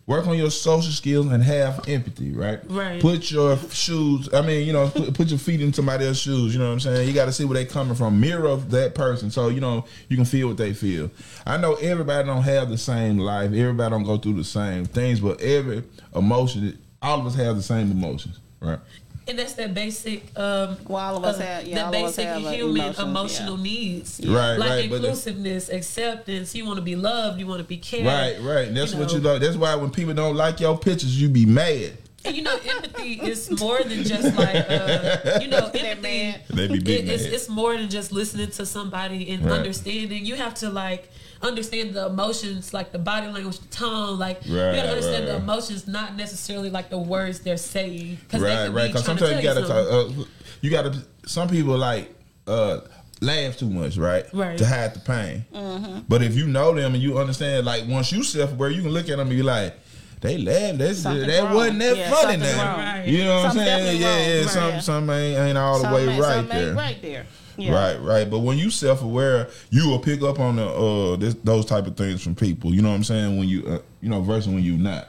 Work on your social skills and have empathy, right? Right. Put your shoes, I mean, you know, put, put your feet in somebody else's shoes, you know what I'm saying? You got to see where they coming from. Mirror that person so, you know, you can feel what they feel. I know everybody don't have the same life. Everybody don't go through the same things, but every emotion, all of us have the same emotions, right? And that's that basic, um, well, all of us uh, have, yeah, the basic human emotions, emotional yeah. needs, yeah. right? Like right, inclusiveness, the, acceptance. You want to be loved. You want to be cared. Right, right. And that's you what know. you love. That's why when people don't like your pictures, you be mad. And you know, empathy is more than just like uh, you know, empathy. They be big it, mad. It's, it's more than just listening to somebody and right. understanding. You have to like understand the emotions, like the body language, the tone. Like right, you gotta understand right. the emotions, not necessarily like the words they're saying. Cause right, right. Because sometimes you gotta, you, talk, uh, you gotta. Some people like uh, laugh too much, right? Right. To hide the pain. Mm-hmm. But if you know them and you understand, like once you self-aware, you can look at them and be like, they laughed. That's, that wrong. wasn't that yeah, funny now. Right. You know what something I'm saying? Yeah, yeah. Right. Some, some ain't, ain't all the some way ain't, right, some there. Ain't right there. Yeah. Right, right. But when you self-aware, you will pick up on the uh, this, those type of things from people. You know what I'm saying? When you, uh, you know, versus when you not.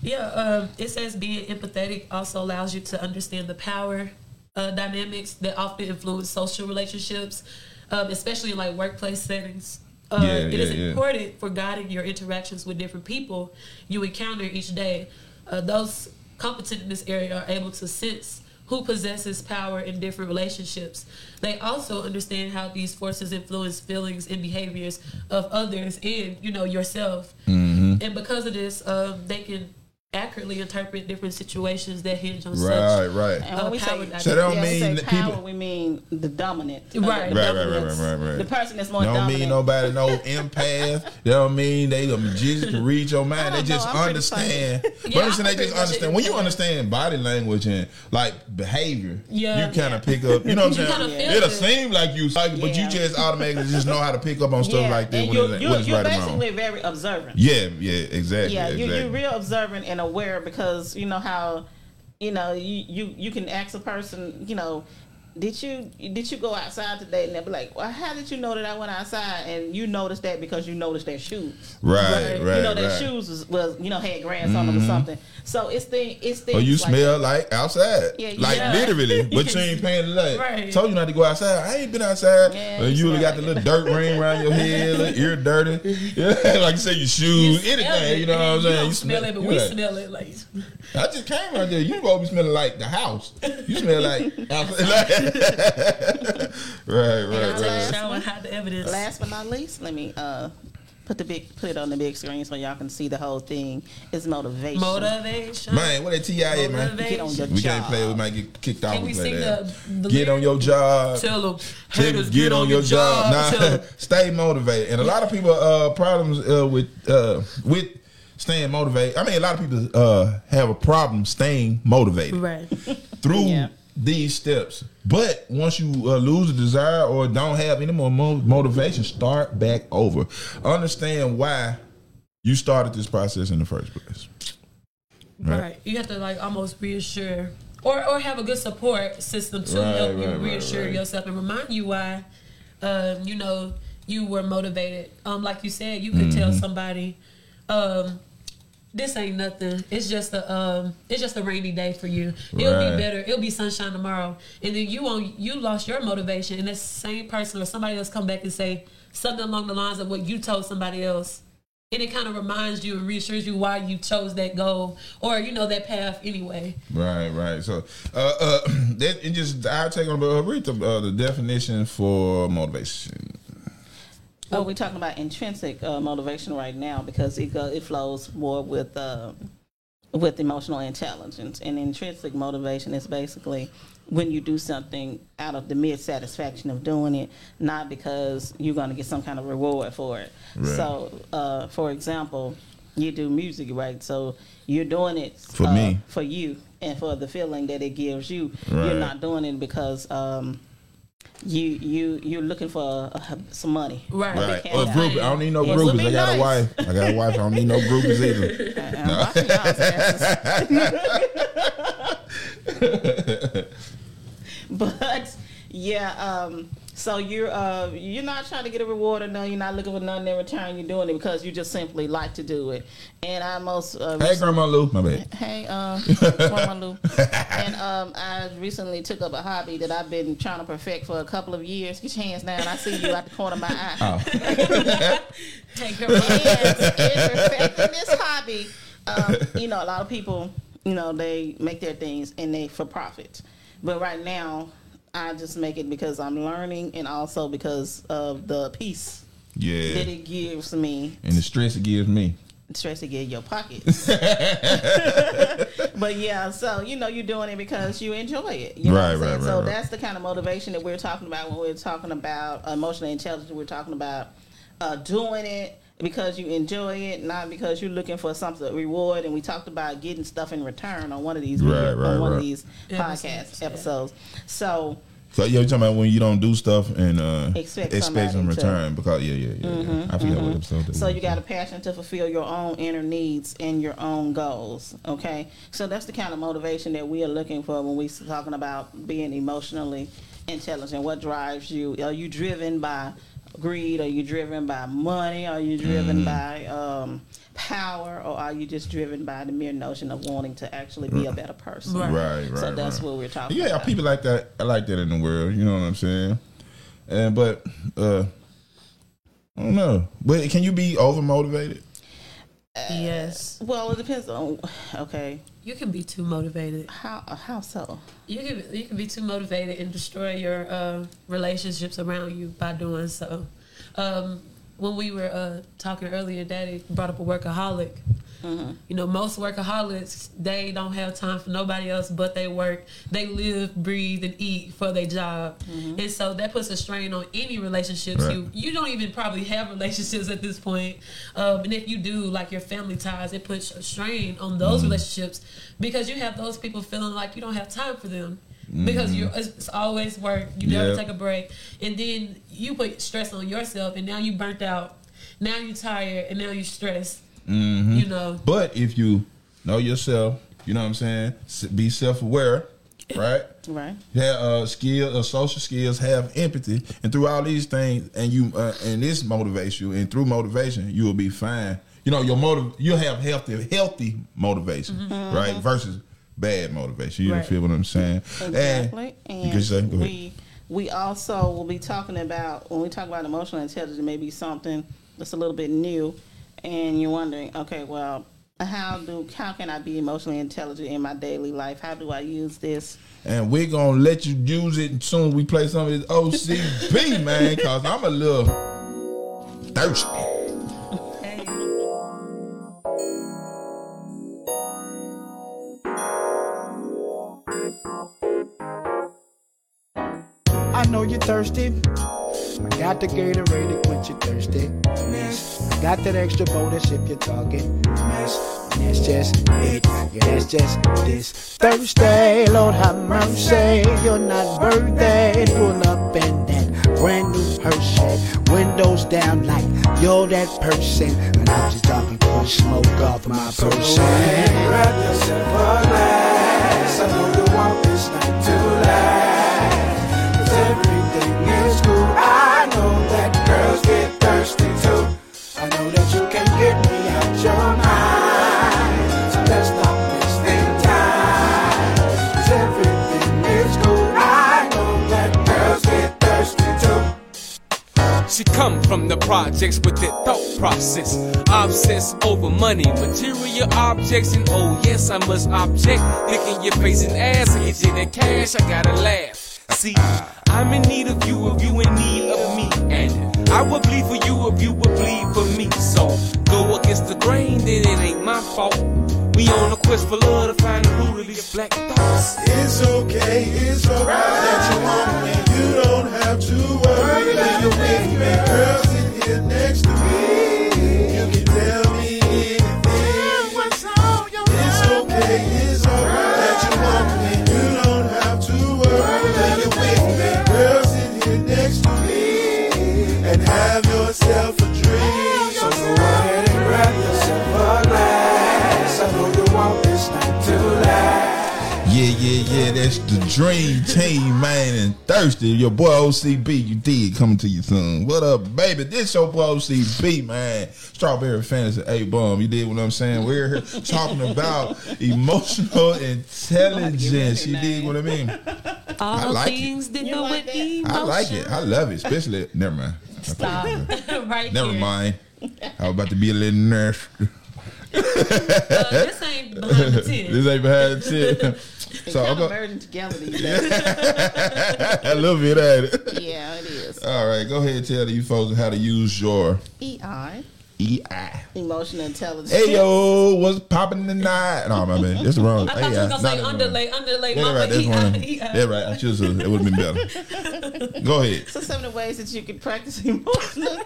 Yeah, um, it says being empathetic also allows you to understand the power uh, dynamics that often influence social relationships, um, especially in like workplace settings. Uh, yeah, it yeah, is important yeah. for guiding your interactions with different people you encounter each day. Uh, those competent in this area are able to sense who possesses power in different relationships. They also understand how these forces influence feelings and behaviors of others and, you know, yourself. Mm-hmm. And because of this, um, they can accurately interpret different situations that hinge on right, such right. And when uh, we power say, so don't yeah, mean we say power, people, we mean the dominant. Right, the right, right, right, right, right, right. The person that's more don't dominant. Don't mean nobody no empath. They don't mean they just can read your mind. They just know, understand. But yeah, they just understand. When you understand body language and like behavior, yeah. you kind of pick up. You know what I'm saying? Yeah. It'll seem like you, like, yeah. but you just automatically just know how to pick up on stuff yeah. like that. When it's right you're basically very observant. Yeah, yeah, exactly. Yeah, you're real observant and aware because you know how you know you, you you can ask a person you know did you did you go outside today and they'll be like well how did you know that I went outside and you noticed that because you noticed their shoes right but, right you know their right. shoes was, was you know had grass mm-hmm. on them or something so it's thing it's things oh you like smell that. Like outside yeah, like know. Literally but you ain't paying the light right. told you not to go outside I ain't been outside yeah, uh, you, you got the little dirt ring around your head little ear dirty yeah, like you say your shoes you anything you know what I'm saying you smell it but we smell it like I just came right there you probably smelling like the house you smell like outside right, right, right. Showing how the evidence. Last but not least, let me uh, Put the big, put it on the big screen so y'all can see the whole thing. It's motivation. Motivation. Man, what that T I A, man? Get on your we job. We can't play it. We might get kicked out. Can we sing the, the Get on your job. Tell them. Haters, get, get on, on your job. job. Nah, stay motivated. And a lot of people, uh, problems uh, with uh, with staying motivated. I mean, a lot of people uh, have a problem staying motivated. Right. Through yeah. these steps. But once you uh, lose a desire or don't have any more mo- motivation, start back over. Understand why you started this process in the first place. Right. right. You have to like almost reassure or, or have a good support system to right, help right, you reassure right, right. yourself and remind you why, um, you know, you were motivated. Um, like you said, you could mm-hmm. tell somebody, um, this ain't nothing. It's just a um, it's just a rainy day for you. It'll right. be better. It'll be sunshine tomorrow. And then you on you lost your motivation, and that same person or somebody else come back and say something along the lines of what you told somebody else, and it kind of reminds you and reassures you why you chose that goal or you know that path anyway. Right, right. So uh, uh, that it just I'll take on the read the, uh, the definition for motivation. Oh, we're talking about intrinsic uh, motivation right now because it go, it flows more with uh, with emotional intelligence. And intrinsic motivation is basically when you do something out of the mere satisfaction of doing it, not because you're going to get some kind of reward for it. Right. So, uh, for example, you do music, right? So you're doing it for uh, me, for you, and for the feeling that it gives you. Right. You're not doing it because. Um, You you you're looking for uh, some money, right? right. Or groupies. I don't need no groupies. I got nice. a wife. I got a wife. I don't need no groupies either. I, I'm no. watching y'all's asses. But yeah, um, so you're uh, you're not trying to get a reward or no. You're not looking for nothing in return. You're doing it because you just simply like to do it. And I most uh, hey Grandma Lou, my bad. Hey uh, Grandma Lou. And um, I recently took up a hobby that I've been trying to perfect for a couple of years. Get your hands down. I see you out the corner of my eye. Oh. Hey Grandma. And, and perfecting this hobby, um, you know, a lot of people, you know, they make their things and they for profit. But right now, I just make it because I'm learning and also because of the peace yeah. that it gives me. And the stress it gives me. Stress to get your pockets. But yeah, so you know you're doing it because you enjoy it. You know right, what I'm right, right. So right. that's the kind of motivation that we're talking about when we're talking about emotional intelligence. We're talking about uh, doing it because you enjoy it, not because you're looking for something reward. And we talked about getting stuff in return on one of these right, right, on one right. of these podcast yeah. episodes. So. So yeah, you're talking about when you don't do stuff and uh, expect, expect in return to. Because yeah, yeah, yeah. Mm-hmm, yeah. I forget mm-hmm. what episode that So was. You got a passion to fulfill your own inner needs and your own goals. Okay, so that's the kind of motivation that we are looking for when we're talking about being emotionally intelligent. What drives you? Are you driven by greed? Are you driven by money? Are you driven mm. by um, power? Or are you just driven by the mere notion of wanting to actually be a better person? Right, right, right. So that's right. what we're talking yeah, about. Yeah, people like that. I like that in the world. You know what I'm saying? And But, uh, I don't know. But can you be over-motivated? Uh, yes. Well, it depends on, okay. You can be too motivated. How How so? You can, you can be too motivated and destroy your uh, relationships around you by doing so. Um, when we were uh, talking earlier, Daddy brought up a workaholic. Mm-hmm. You know, most workaholics, they don't have time for nobody else but they work. They live, breathe, and eat for their job. Mm-hmm. And so that puts a strain on any relationships. Right. You you don't even probably have relationships at this point. Um, and if you do, like your family ties, it puts a strain on those mm-hmm. relationships because you have those people feeling like you don't have time for them. Because you it's always work. You never yep. take a break. And then you put stress on yourself, and now you burnt out. Now you tired, and now you stressed. Mm-hmm. You know. But if you know yourself, you know what I'm saying, be self-aware, right? Right. Have uh, skills, uh, social skills, have empathy. And through all these things, and you uh, and this motivates you, and through motivation, you will be fine. You know, your motive, you'll have healthy, healthy motivation, mm-hmm. right, versus bad motivation. You right. feel what I'm saying? Exactly. And, and you say, we we also will be talking about when we talk about emotional intelligence, it may be something that's a little bit new, and you're wondering, okay, well, how do how can I be emotionally intelligent in my daily life? How do I use this? And we're gonna let you use it as soon as we play some of this O C B, man, because I'm a little thirsty. you thirsty. I got the Gatorade to quench your thirsty mess. I got that extra bonus if you're talking mess. That's just it. Yeah, that's just this Thursday. Lord have mercy. You're not birthday. Pull up in that brand new Hershey. Windows down like you're that person. And I'm just talking push smoke off my person. So grab yourself a glass. I know you want this night to last. Cause everything is cool. I know that girls get thirsty too. I know that you can get me out your mind. She come from the projects with that thought process, obsessed over money, material objects, and oh yes, I must object, licking your face and ass, and get you that cash, I gotta laugh. See, I'm in need of you if you in need of me, and I would bleed for you if you would bleed for me, so go against the grain, then it ain't my fault. We on a quest for love to find the root of these black thoughts. It's okay, it's alright that you want me. You don't have to worry. When you're with me, girl, sit here next to me. You can tell me anything. What's on your mind? It's okay, it's alright that you want me. You don't have to worry. When you're with me, girl, sit here next to me and have yourself a dream. So go ahead and grab yourself a glass. Yeah, yeah, yeah, that's the dream team, man, and thirsty. Your boy O C B, you did coming to you soon. What up, baby? This your boy O C B, man. Strawberry Fantasy, hey, bum, you did what I'm saying? We're here talking about emotional intelligence. You did what I mean? All I like things it. Deal with emotion. I like it. I love it, especially, never mind. Stop. Right never here. Mind. I was about to be a little nerf. uh, this ain't behind the tent. This ain't behind the tent. So I'm merging together these days. A little bit at it. Yeah, it is. All right, go ahead and tell you folks how to use your E I. E I. Emotional intelligence. Hey, yo, what's popping tonight? No, my man, that's wrong. I thought A I. You were going to say underlay, wrong. Underlay, yeah, mama, right, that's E I, one. E I. Yeah, right. I choose it. It would have been better. Go ahead. So some of the ways that you can practice emotional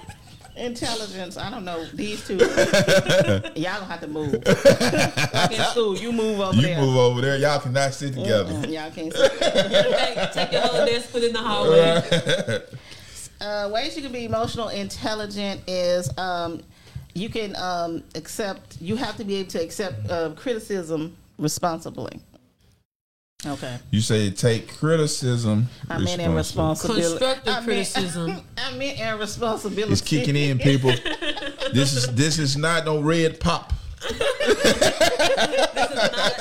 intelligence, I don't know. These two, y'all gonna have to move. Like in school, you move over you there. You move over there. Y'all cannot sit together. Mm-mm, y'all can't sit together. Take your whole desk, put it in the hallway. Uh, ways you can be emotional intelligent is um, you can um, accept. You have to be able to accept uh, criticism responsibly. Okay. You say take criticism. I mean, and responsibility. Constructive I mean, criticism. I mean, and responsibility. It's kicking in, people. This is this is not no red pop. This is not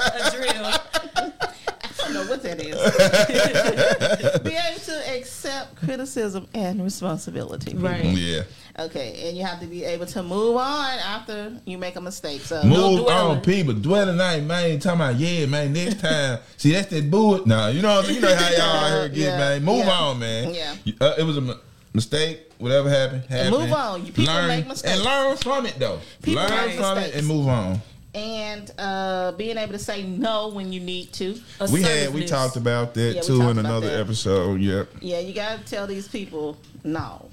a drill. I don't know what that is. Be able to accept criticism and responsibility. People. Right. Yeah. Okay, and you have to be able to move on after you make a mistake. So move on, people. Dwell tonight, man. Talking about, yeah, man, next time. See, that's that bull. Nah, you know, you know how y'all here get, yeah, man. Move yeah. on, man. Yeah. Uh, it was a m- mistake. Whatever happened, happened. Move on. You people learn, make mistakes. And learn from it, though. People learn from mistakes. It and move on. And uh, being able to say no when you need to. We had we talked about that, yeah, too, in another that. episode. Yep. Yeah, you got to tell these people no.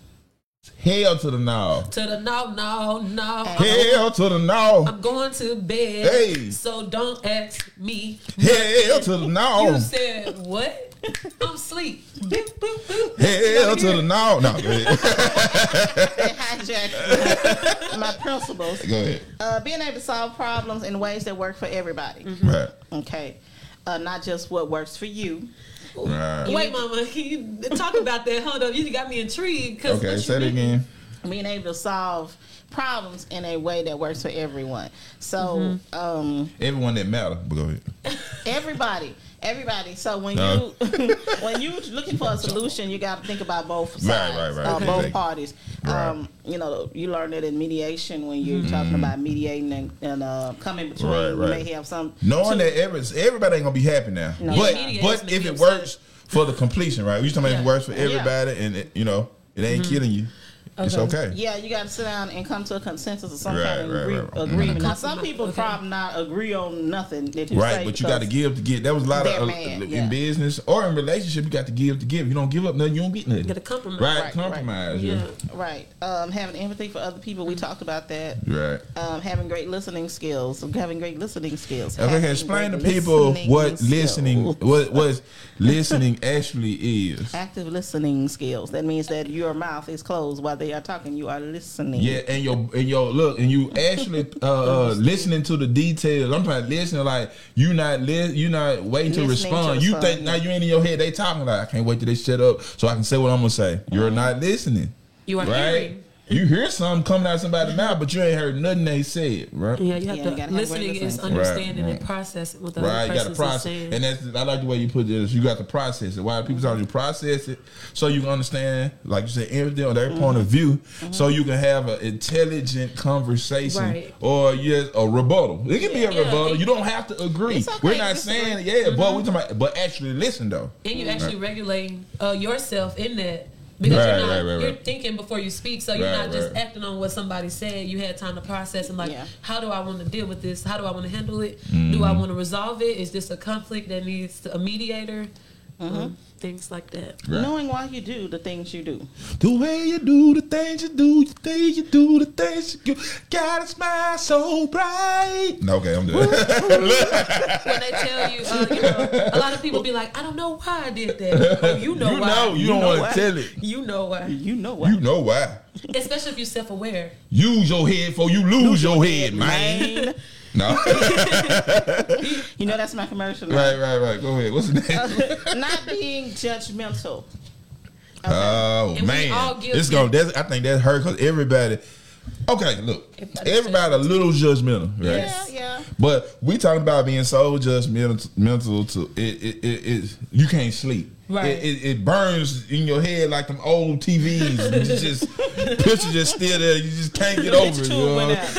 Hell to the no. To the no, no, no. Hell to the no. I'm going to bed. Hey. So don't ask me. Hell to the no. You said what? I'm asleep. Boop, boop, boop. Hell to the no. No, go ahead. They hijacked my principles. Go ahead. Uh, being able to solve problems in ways that work for everybody. Mm-hmm. Right. Okay. Uh, not just what works for you. Right. Wait, mama, you talk about that. Hold up, you got me intrigued. Cause okay, say it again. Being able to solve problems in a way that works for everyone. So, mm-hmm. um, everyone that matter. But go ahead. Everybody, everybody. So when no. you when you looking for a solution, you got to think about both sides, right, right, right. Uh, okay. both parties. Right. Um, you know, you learn that in mediation when you're mm-hmm. talking about mediating and, and uh, coming between. Right, right. You may have some knowing two. That every, everybody ain't gonna be happy now. No. But yeah, but if it works for the completion, right? We talking about yeah. it works for everybody, yeah. and it, you know it ain't mm-hmm. killing you. Okay. It's okay. Yeah, you got to sit down and come to a consensus of some right, kind of right, agree- right, right. agreement. Mm-hmm. Now, some people okay. probably not agree on nothing that you right, say. Right, but you got to give to get. That was a lot of uh, mad, in yeah. business or in relationship. You got to give to give. You don't give up nothing, you don't get nothing. You got to compromise. Right, right compromise. Right. Yeah. yeah, right. Um, having empathy for other people. We talked about that. Right. Um, having great listening skills. Having great listening skills. Okay, explain to people what skills. listening, what what listening actually is. Active listening skills. That means that your mouth is closed while they are talking. You are listening. Yeah, and your and your look, and you actually uh, listening to the details. I'm trying to listen. Like you not li- you not waiting to respond. to respond. You think yeah. now you ain't in your head. They talking like I can't wait till they shut up so I can say what I'm gonna say. You're mm-hmm. not listening. You are right? hearing. You hear something coming out of somebody's mouth, but you ain't heard nothing they said, right? Yeah, you have yeah, to. You gotta listening have is understanding right, right. and process what the right, other person is process. saying. And that's I like the way you put this. You got to process it. Why people talking? You process it so you can understand, like you said, everything on their mm-hmm. point of view, mm-hmm. so you can have an intelligent conversation right. or yes, a rebuttal. It can be a yeah, rebuttal. It, you don't have to agree. Okay, we're not saying right. yeah, mm-hmm. but we talking about, but actually listen though. And you actually right. regulating uh, yourself in that. Because right, you're, not, right, right, you're right. thinking before you speak, so you're right, not just right. acting on what somebody said. You had time to process and like, yeah. how do I want to deal with this? How do I want to handle it? Mm-hmm. Do I want to resolve it? Is this a conflict that needs a mediator? Mm-hmm. Um, things like that. Right. Knowing why you do the things you do. The way you do the things you do, the things you do, the things you do. Gotta smile so bright. Okay, I'm done. When they tell you, uh, you know, a lot of people be like, I don't know why I did that. Well, you know you why. Know, you, you don't know want to tell it. You know why. You know why. You know why. Especially if you're self-aware. Use your head before you lose, lose your, your head, head man. man. No. You know that's my commercial. Right, right, right. Go ahead. What's the next one? Not being judgmental. Okay. Oh, and man. It's gonna, that's, I think that hurt because everybody, okay, look, everybody, everybody a little judgmental, right? Yeah, yeah. But we talking about being so judgmental to, it, it, it, it you can't sleep. Right. It, it, it burns in your head like them old T Vs. It's just picture just still there. You just can't get over it.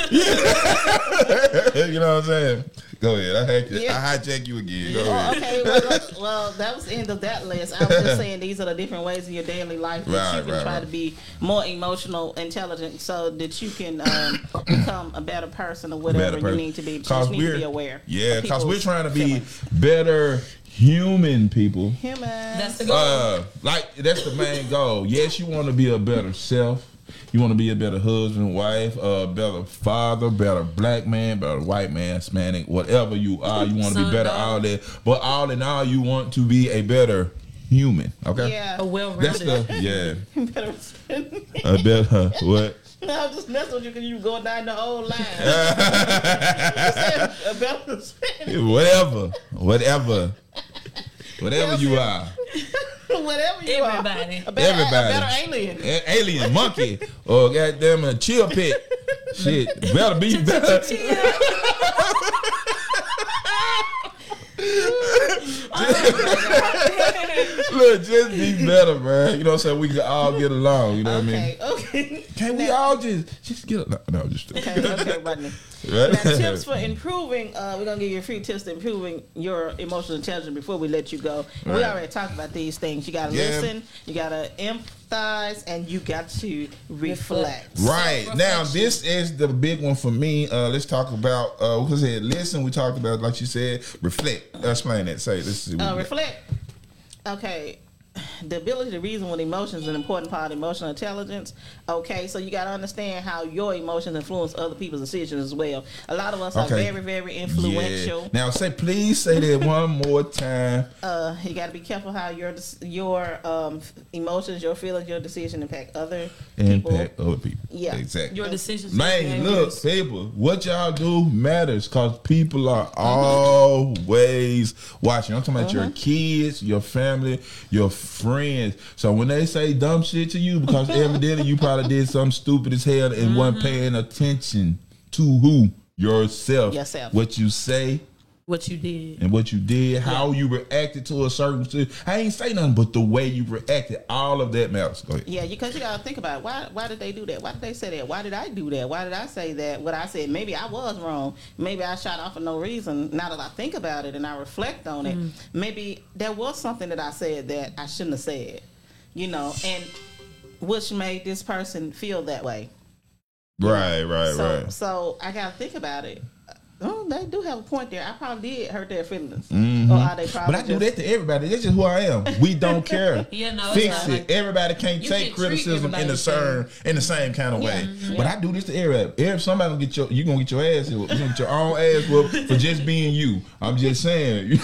You know? Yeah. You know what I'm saying? Go ahead. I hijack you, yeah. I hijack you again. Go ahead. Oh, okay. Well, look, well, that was the end of that list. I was just saying these are the different ways in your daily life that right, you can right, try right. to be more emotional, intelligent, so that you can um, become a better person or whatever person. You need to be. You just need to be aware. Yeah, because we're trying to be feelings. Better. Human people. Humans. That's the goal. Uh, like that's the main goal. Yes, you want to be a better self. You want to be a better husband, wife, a better father, better black man, better white man, Hispanic, whatever you are. You want to be better, all that. But all in all, you want to be a better human. Okay. Yeah. A well-rounded. That's the yeah. better. A better what? No, I'm just messing with you because you go down the whole line. Whatever. Whatever. Whatever you are. Whatever you Everybody. are. A better, Everybody. A better alien. A- alien, monkey, or goddamn a chill pit. Shit. Better be better. Look, just be better, man. You know what I'm saying? We can all get along. You know okay, what I mean? Okay, okay. Can we all just just get along? No, just okay, okay, buddy. Right? Now, tips for improving. Uh, we're gonna give you free tips to improving your emotional intelligence before we let you go. Right. We already talked about these things. You gotta yeah. listen. You gotta empathize, and you got to reflect. Right now, this is the big one for me. Uh, let's talk about. Uh, we said listen. We talked about, like you said, reflect. Explain that. Say this is uh, reflect. Okay, the ability to reason with emotions is an important part of emotional intelligence. Okay, so you got to understand how your emotions influence other people's decisions as well. A lot of us okay. are very, very influential. Yeah. Now, say please say that one more time. Uh, you got to be careful how your your um, emotions, your feelings, your decision impact other people. Impact other people. Yeah, exactly. Your decisions. Man, look, people, what y'all do matters because people are mm-hmm. always watching. I'm talking about mm-hmm. your kids, your family, your friends. So when they say dumb shit to you, because evidently you probably did something stupid as hell and mm-hmm. wasn't paying attention to who? Yourself. Yourself. What you say. What you did. And what you did. How yeah. you reacted to a certain situation. I ain't say nothing, but the way you reacted. All of that matters. Go ahead. Yeah, because you got to think about it. Why, why did they do that? Why did they say that? Why did I do that? Why did I say that? What I said, maybe I was wrong. Maybe I shot off for no reason. Now that I think about it and I reflect on it, mm. maybe there was something that I said that I shouldn't have said. You know, and which made this person feel that way. Right, right, so, right. So I gotta think about it. Oh, they do have a point there. I probably did hurt their feelings. Mm-hmm. Or are they probably but I do that to everybody. That's just who I am. We don't care. yeah, no, Fix it. Like, everybody can't take criticism in the, same, in the same kind of yeah, way. Yeah. But I do this to everybody. If somebody gonna get your, you're going to get your ass whooped. You're going to get your own ass whooped for just being you. I'm just saying. Be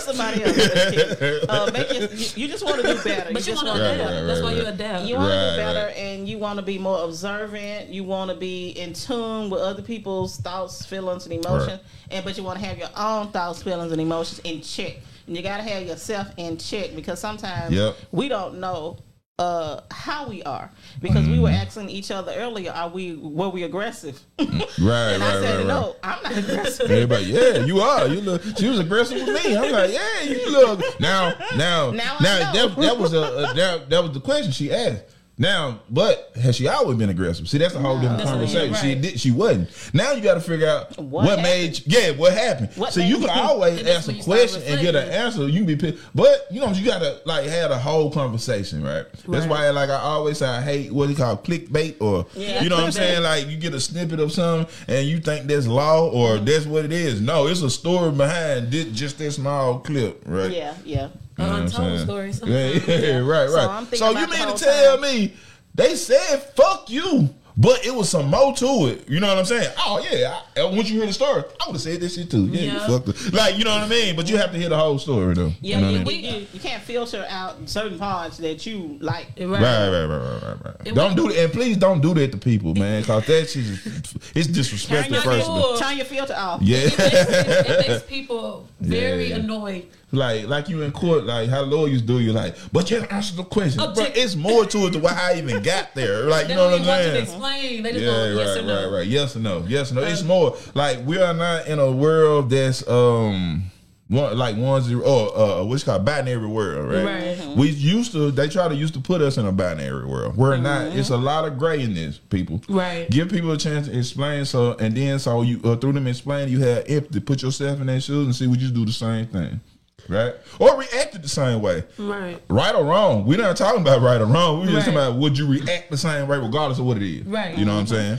somebody else. Uh, make your, you, you just want to do better. But you, you want to adapt. Right, right, That's right, why you're adapt. You want to right, do better right. and you want to be more observant. You want to be in tune with other people. People's thoughts, feelings, and emotions, right. and but you want to have your own thoughts, feelings, and emotions in check, and you gotta have yourself in check because sometimes yep. we don't know uh, how we are because mm-hmm. we were asking each other earlier, are we were we aggressive? right, and I right, said right, no, right. I'm not aggressive. Everybody, yeah, you are. You look. She was aggressive with me. I'm like, yeah, you look. Now, now, now, now that, that was a, a that, that was the question she asked. Now, but has she always been aggressive? See, that's a whole no, different conversation. Right. She did, she wasn't. Now you got to figure out what, what made, you, yeah, what happened. What so you can always ask a question and get an answer. You can be pissed, but you know you got to like have a whole conversation, right? right? That's why, like I always say, I hate what he called clickbait, or yeah, you know what I'm saying. Like you get a snippet of something and you think that's law or mm-hmm. that's what it is. No, it's a story behind this, just this small clip, right? Yeah, yeah. You know untold stories. Yeah, yeah, right, right. So, so you mean to tell time. me they said fuck you, but it was some more to it. You know what I'm saying? Oh yeah, I, once you hear the story, I would have said this shit too. Yeah, yeah. Fuck it. Like you know what I mean? But you have to hear the whole story though. Yeah, you know yeah, I mean? we, you, you can't filter out certain parts that you like. Right, right, right, right, right. right. It don't do that, and please don't do that to people, man. Cause that shit is it's disrespectful. Turn your, cool. Turn your filter off. Yeah, it makes, it, it makes people very yeah. annoyed. Like, like you in court, like how lawyers do you, like, but you answer the question. Bro, it's more to it to why I even got there. Like, you know what I'm saying? Explain. They just yeah, go, right, yes or no. right, right. Yes or no, yes or no. Um, it's more like we are not in a world that's um, one, like one zero or uh, what's called binary world, right? right. Mm-hmm. We used to they try to used to put us in a binary world. We're mm-hmm. not. It's a lot of gray in this, people. Right. Give people a chance to explain. So and then so you uh, through them explaining, you have empathy. Put yourself in their shoes and see would you do the same thing. Right? Or reacted the same way. Right. Right or wrong. We're not talking about right or wrong. We're just right. talking about would you react the same way regardless of what it is. Right. You know what I'm saying?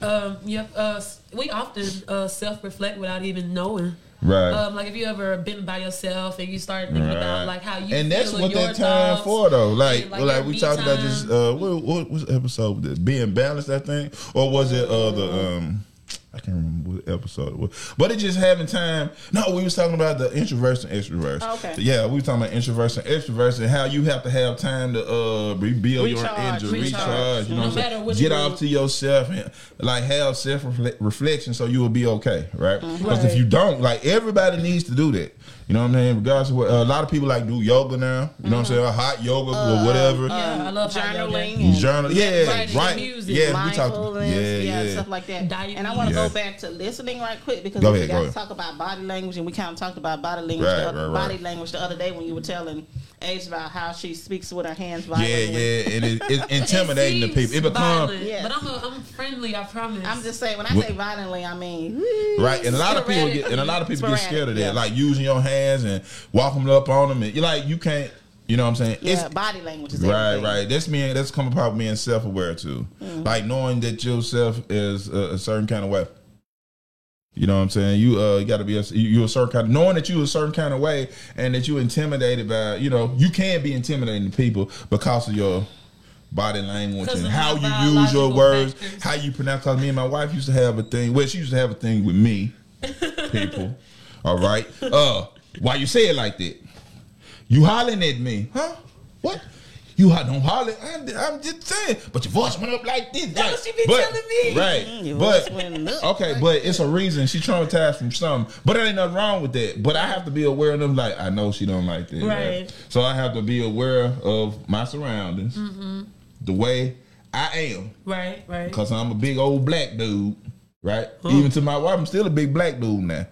Um, yep. Yeah, uh, we often uh, self-reflect without even knowing. Right. Um, like if you ever been by yourself and you start thinking right. about like how you and feel that's what that time thoughts, for though. Like like, like we talked time. about just uh, what what was the episode this? Being balanced, I think, or was it uh, the um. I can't remember what episode it was. But it just having time. No, we was talking about the introverts and extroverts. Okay. Yeah, we were talking about introverts and extroverts and how you have to have time to uh, rebuild recharge, your energy, recharge. recharge you know no what I'm saying? Get off to yourself and like have self-reflection so you will be okay, right? Because mm-hmm. right. if you don't, like everybody needs to do that. You know what I'm mean? saying? Regardless of what, uh, a lot of people like do yoga now. You mm-hmm. know what I'm saying? Or hot yoga uh, or whatever. Yeah, I love journaling. And journaling. Yeah, writing, right. Music, yeah, mindfulness, yeah, yeah, yeah, stuff like that. Diet. And I want to yeah. go back to listening right quick because go we ahead, got to ahead. talk about body language, and we kind of talked about body language, right, the, right, body right. language the other day when you were telling Age about how she speaks with her hands violently. Yeah, yeah, and it, it's intimidating it to people. It becomes, yeah. but I'm a, I'm friendly. I promise. I'm just saying when I say violently, I mean right. And a lot sporadic. of people get and a lot of people sporadic. get scared of that, yeah. like using your hands and walking up on them. And you like you can't. You know what I'm saying? Yeah, it's, body language is right, everything. right. That's me. That's coming part of being self-aware too, mm-hmm. like knowing that yourself is a, a certain kind of way. You know what I'm saying? You uh got to be a you a certain kind of, knowing that you a certain kind of way and that you intimidated by you know you can be intimidating to people because of your body language and how you use your words, factors. how you pronounce. Because me and my wife used to have a thing. Well, she used to have a thing with me, people. All right. Uh, why you say it like that? You hollering at me, huh? What? You don't holler. I'm, I'm just saying. But your voice went up like this. That's what she be but, telling me. Right. Mm, your voice but, went up okay, like but it's a reason. She traumatized from something. But there ain't nothing wrong with that. But I have to be aware of them. Like, I know she don't like that. Right. right? So I have to be aware of my surroundings. Mm-hmm. The way I am. Right, right. Because I'm a big old black dude. Right? Huh. Even to my wife, I'm still a big black dude now.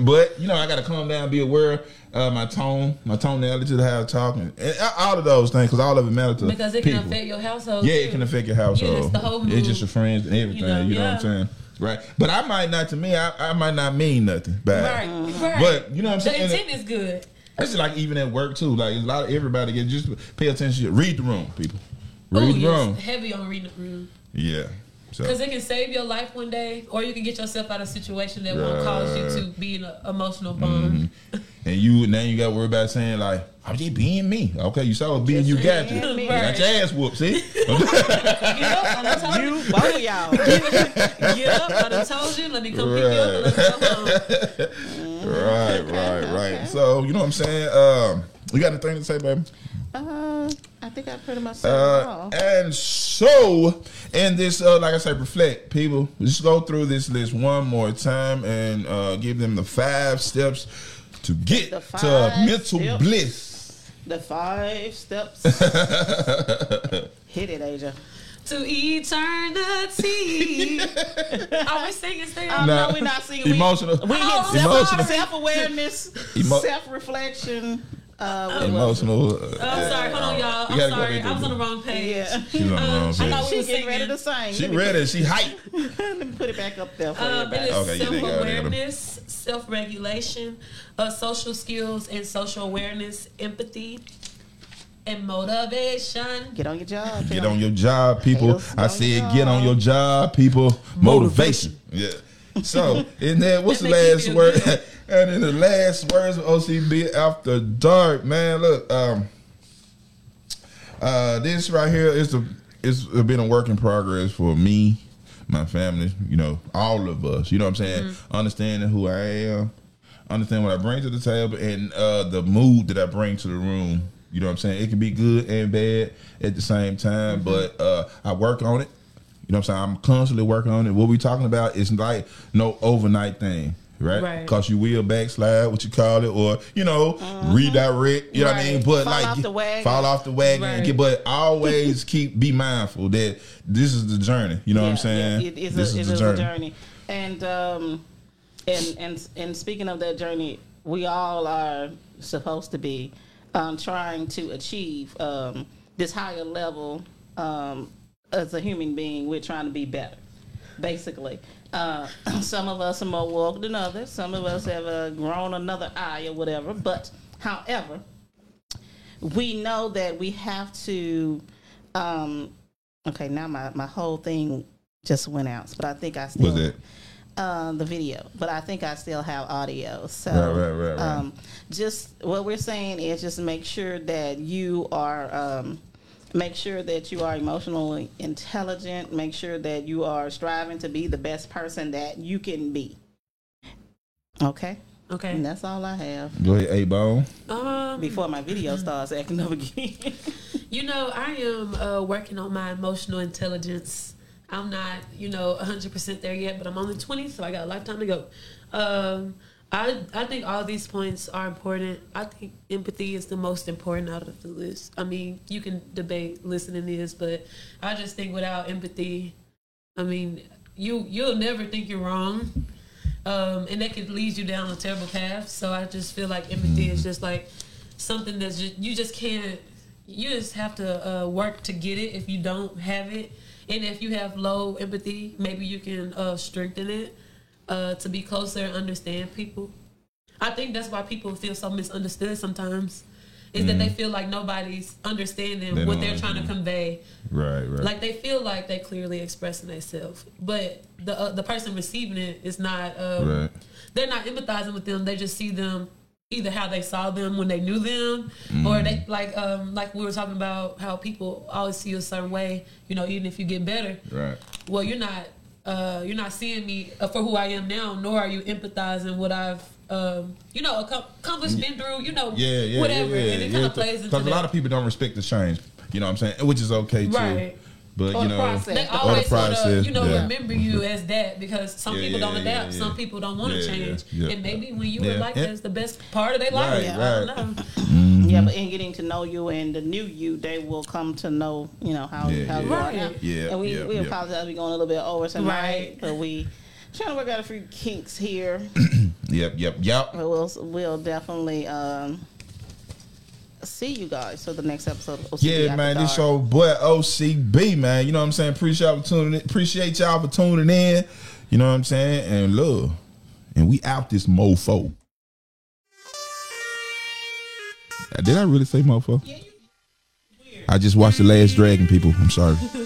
But, you know, I got to calm down and be aware of uh, my tone, my tonality to how I'm talking. And all of those things, because all of it matters to Because it people. can affect your household. Yeah, too. it can affect your household. Yeah, it's the whole mood. It's just your friends and everything, you know, you know yeah. what I'm saying? Right. But I might not, to me, I, I might not mean nothing bad. Right, right. But, you know what I'm saying? The intent is good. That's like even at work too. Like a lot of everybody get just pay attention. Read the room, people. Read oh, the yes. room. Heavy on reading the room. Yeah. Because so. It can save your life one day, or you can get yourself out of a situation that uh, won't cause you to be an emotional bomb. Mm-hmm. And you now you got to worry about saying like, I'm just being me. Okay, you saw it being you got you. You got your ass whooped, see? Get up, I told you. You, both of y'all. Get up, I told you. Let me come right. pick you up and let's go home. Mm-hmm. Right, right, okay, right. Okay. So, you know what I'm saying? Um, you got anything to say, baby? Uh, I think I pretty much said it all. And so, in this, uh, like I said, reflect, people. Just go through this list one more time and uh, give them the five steps to get to mental steps. bliss. The five steps. Hit it, Asia. To eternity. Are we singing still? Um, nah. No, we're not singing. Emotional. We, we oh, hit emotional. Self-awareness, Emo- self-reflection. Uh, emotional. Uh, I'm sorry. Hold on, y'all. I'm sorry. I was on the wrong page. Yeah. She's on the wrong page. Um, I thought we were getting ready to sing. She ready. It. She hype. Let me put it back up there for um, everybody. It is okay, self-awareness, self-regulation, uh, social skills and social awareness, empathy, and motivation. Get on your job. Get on your job, people. I said get on your job, people. Motivation. Yeah. So, and then what's the last word? And in the last words of O C B After Dark, man, look, um, uh, this right here is a it's been a work in progress for me, my family, you know, all of us. You know what I'm saying? Mm-hmm. Understanding who I am, understanding what I bring to the table, and uh, the mood that I bring to the room. You know what I'm saying? It can be good and bad at the same time, mm-hmm. but uh, I work on it. You know what I'm saying? I'm constantly working on it. What we're talking about is like no overnight thing. Right, because right. you will backslide, what you call it, or you know, mm-hmm. redirect. You right. know what I mean, but fall like off the wagon. fall off the wagon. Right. Get, but always keep be mindful that this is the journey. You know yeah, what I'm saying? Yeah, it is this a, is it the is journey. A journey. And um, and and and speaking of that journey, we all are supposed to be um, trying to achieve um, this higher level um, as a human being. We're trying to be better, basically. Uh, some of us are more woke than others. Some of us have uh, grown another eye or whatever. But, however, we know that we have to... Um, okay, now my, my whole thing just went out. But I think I still... Was it? Uh, the video. But I think I still have audio. So right, right, right, right. Um, just what we're saying is just make sure that you are... Um, Make sure that you are emotionally intelligent. Make sure that you are striving to be the best person that you can be. Okay? Okay. And that's all I have. Go ahead, A-Bone. Um, Before my video starts acting up again. You know, I am uh, working on my emotional intelligence. I'm not, you know, one hundred percent there yet, but I'm only twenty, so I got a lifetime to go. Um, I, I think all these points are important. I think empathy is the most important out of the list. I mean, you can debate listening is, but I just think without empathy, I mean, you, you'll never think you're wrong. Um, and that could lead you down a terrible path. So I just feel like empathy is just like something that's just, you just can't, you just have to uh, work to get it if you don't have it. And if you have low empathy, maybe you can uh, strengthen it. Uh, to be closer and understand people. I think that's why people feel so misunderstood sometimes is mm-hmm. that they feel like nobody's understanding they what they're trying to convey. Right, right. Like they feel like they're clearly expressing themselves, but the uh, the person receiving it is not, um, right. they're not empathizing with them. They just see them either how they saw them when they knew them mm-hmm. or they like um, like we were talking about how people always see you a certain way, you know, even if you get better. Right. Well, you're not. Uh, you're not seeing me for who I am now, nor are you empathizing what I've, um, you know, accomplished, been through, you know, yeah, yeah, whatever. Yeah, yeah, and it yeah, kind of plays into that. Because a lot of people don't respect the change, you know what I'm saying? Which is okay, too. Right. But, or you know, process. They always sort of, you know, yeah. remember you as that because some yeah, people don't adapt, yeah, yeah. some people don't want to yeah, change. Yeah, yeah. And maybe when you yeah. were like yeah. that's the best part of their life. Right, yeah, right. I don't know. Mm-hmm. Yeah, but in getting to know you and the new you, they will come to know, you know, how, yeah, how yeah. you right. are. Yeah, and we, yeah, we apologize, yeah. we're going a little bit over tonight, right. but we trying to work out a few kinks here. yep, yep, yep. But we'll, we'll definitely... Um, see you guys for the next episode of O C B Yeah, man, this your boy O C B, man. You know what I'm saying? Appreciate y'all for tuning in. Appreciate y'all for tuning in. You know what I'm saying? And love. And we out this mofo. Did I really say motherfucker? Yeah, you, I just watched The Last Dragon, people. I'm sorry. What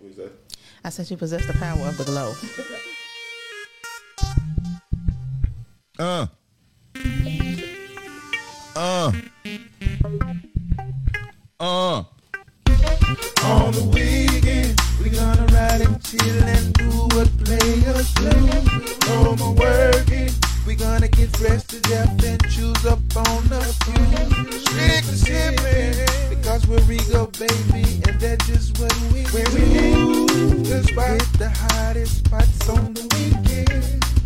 was that? I said she possessed the power of the glow. Uh. Uh. Uh. On the weekend, we gonna ride and chill and do what players do. No more working. We gonna get dressed to death and choose up on the food. Strictly sipping, because we're regal, baby, and that's just what we do. When we hit the spot, hit the hottest spots on the weekend.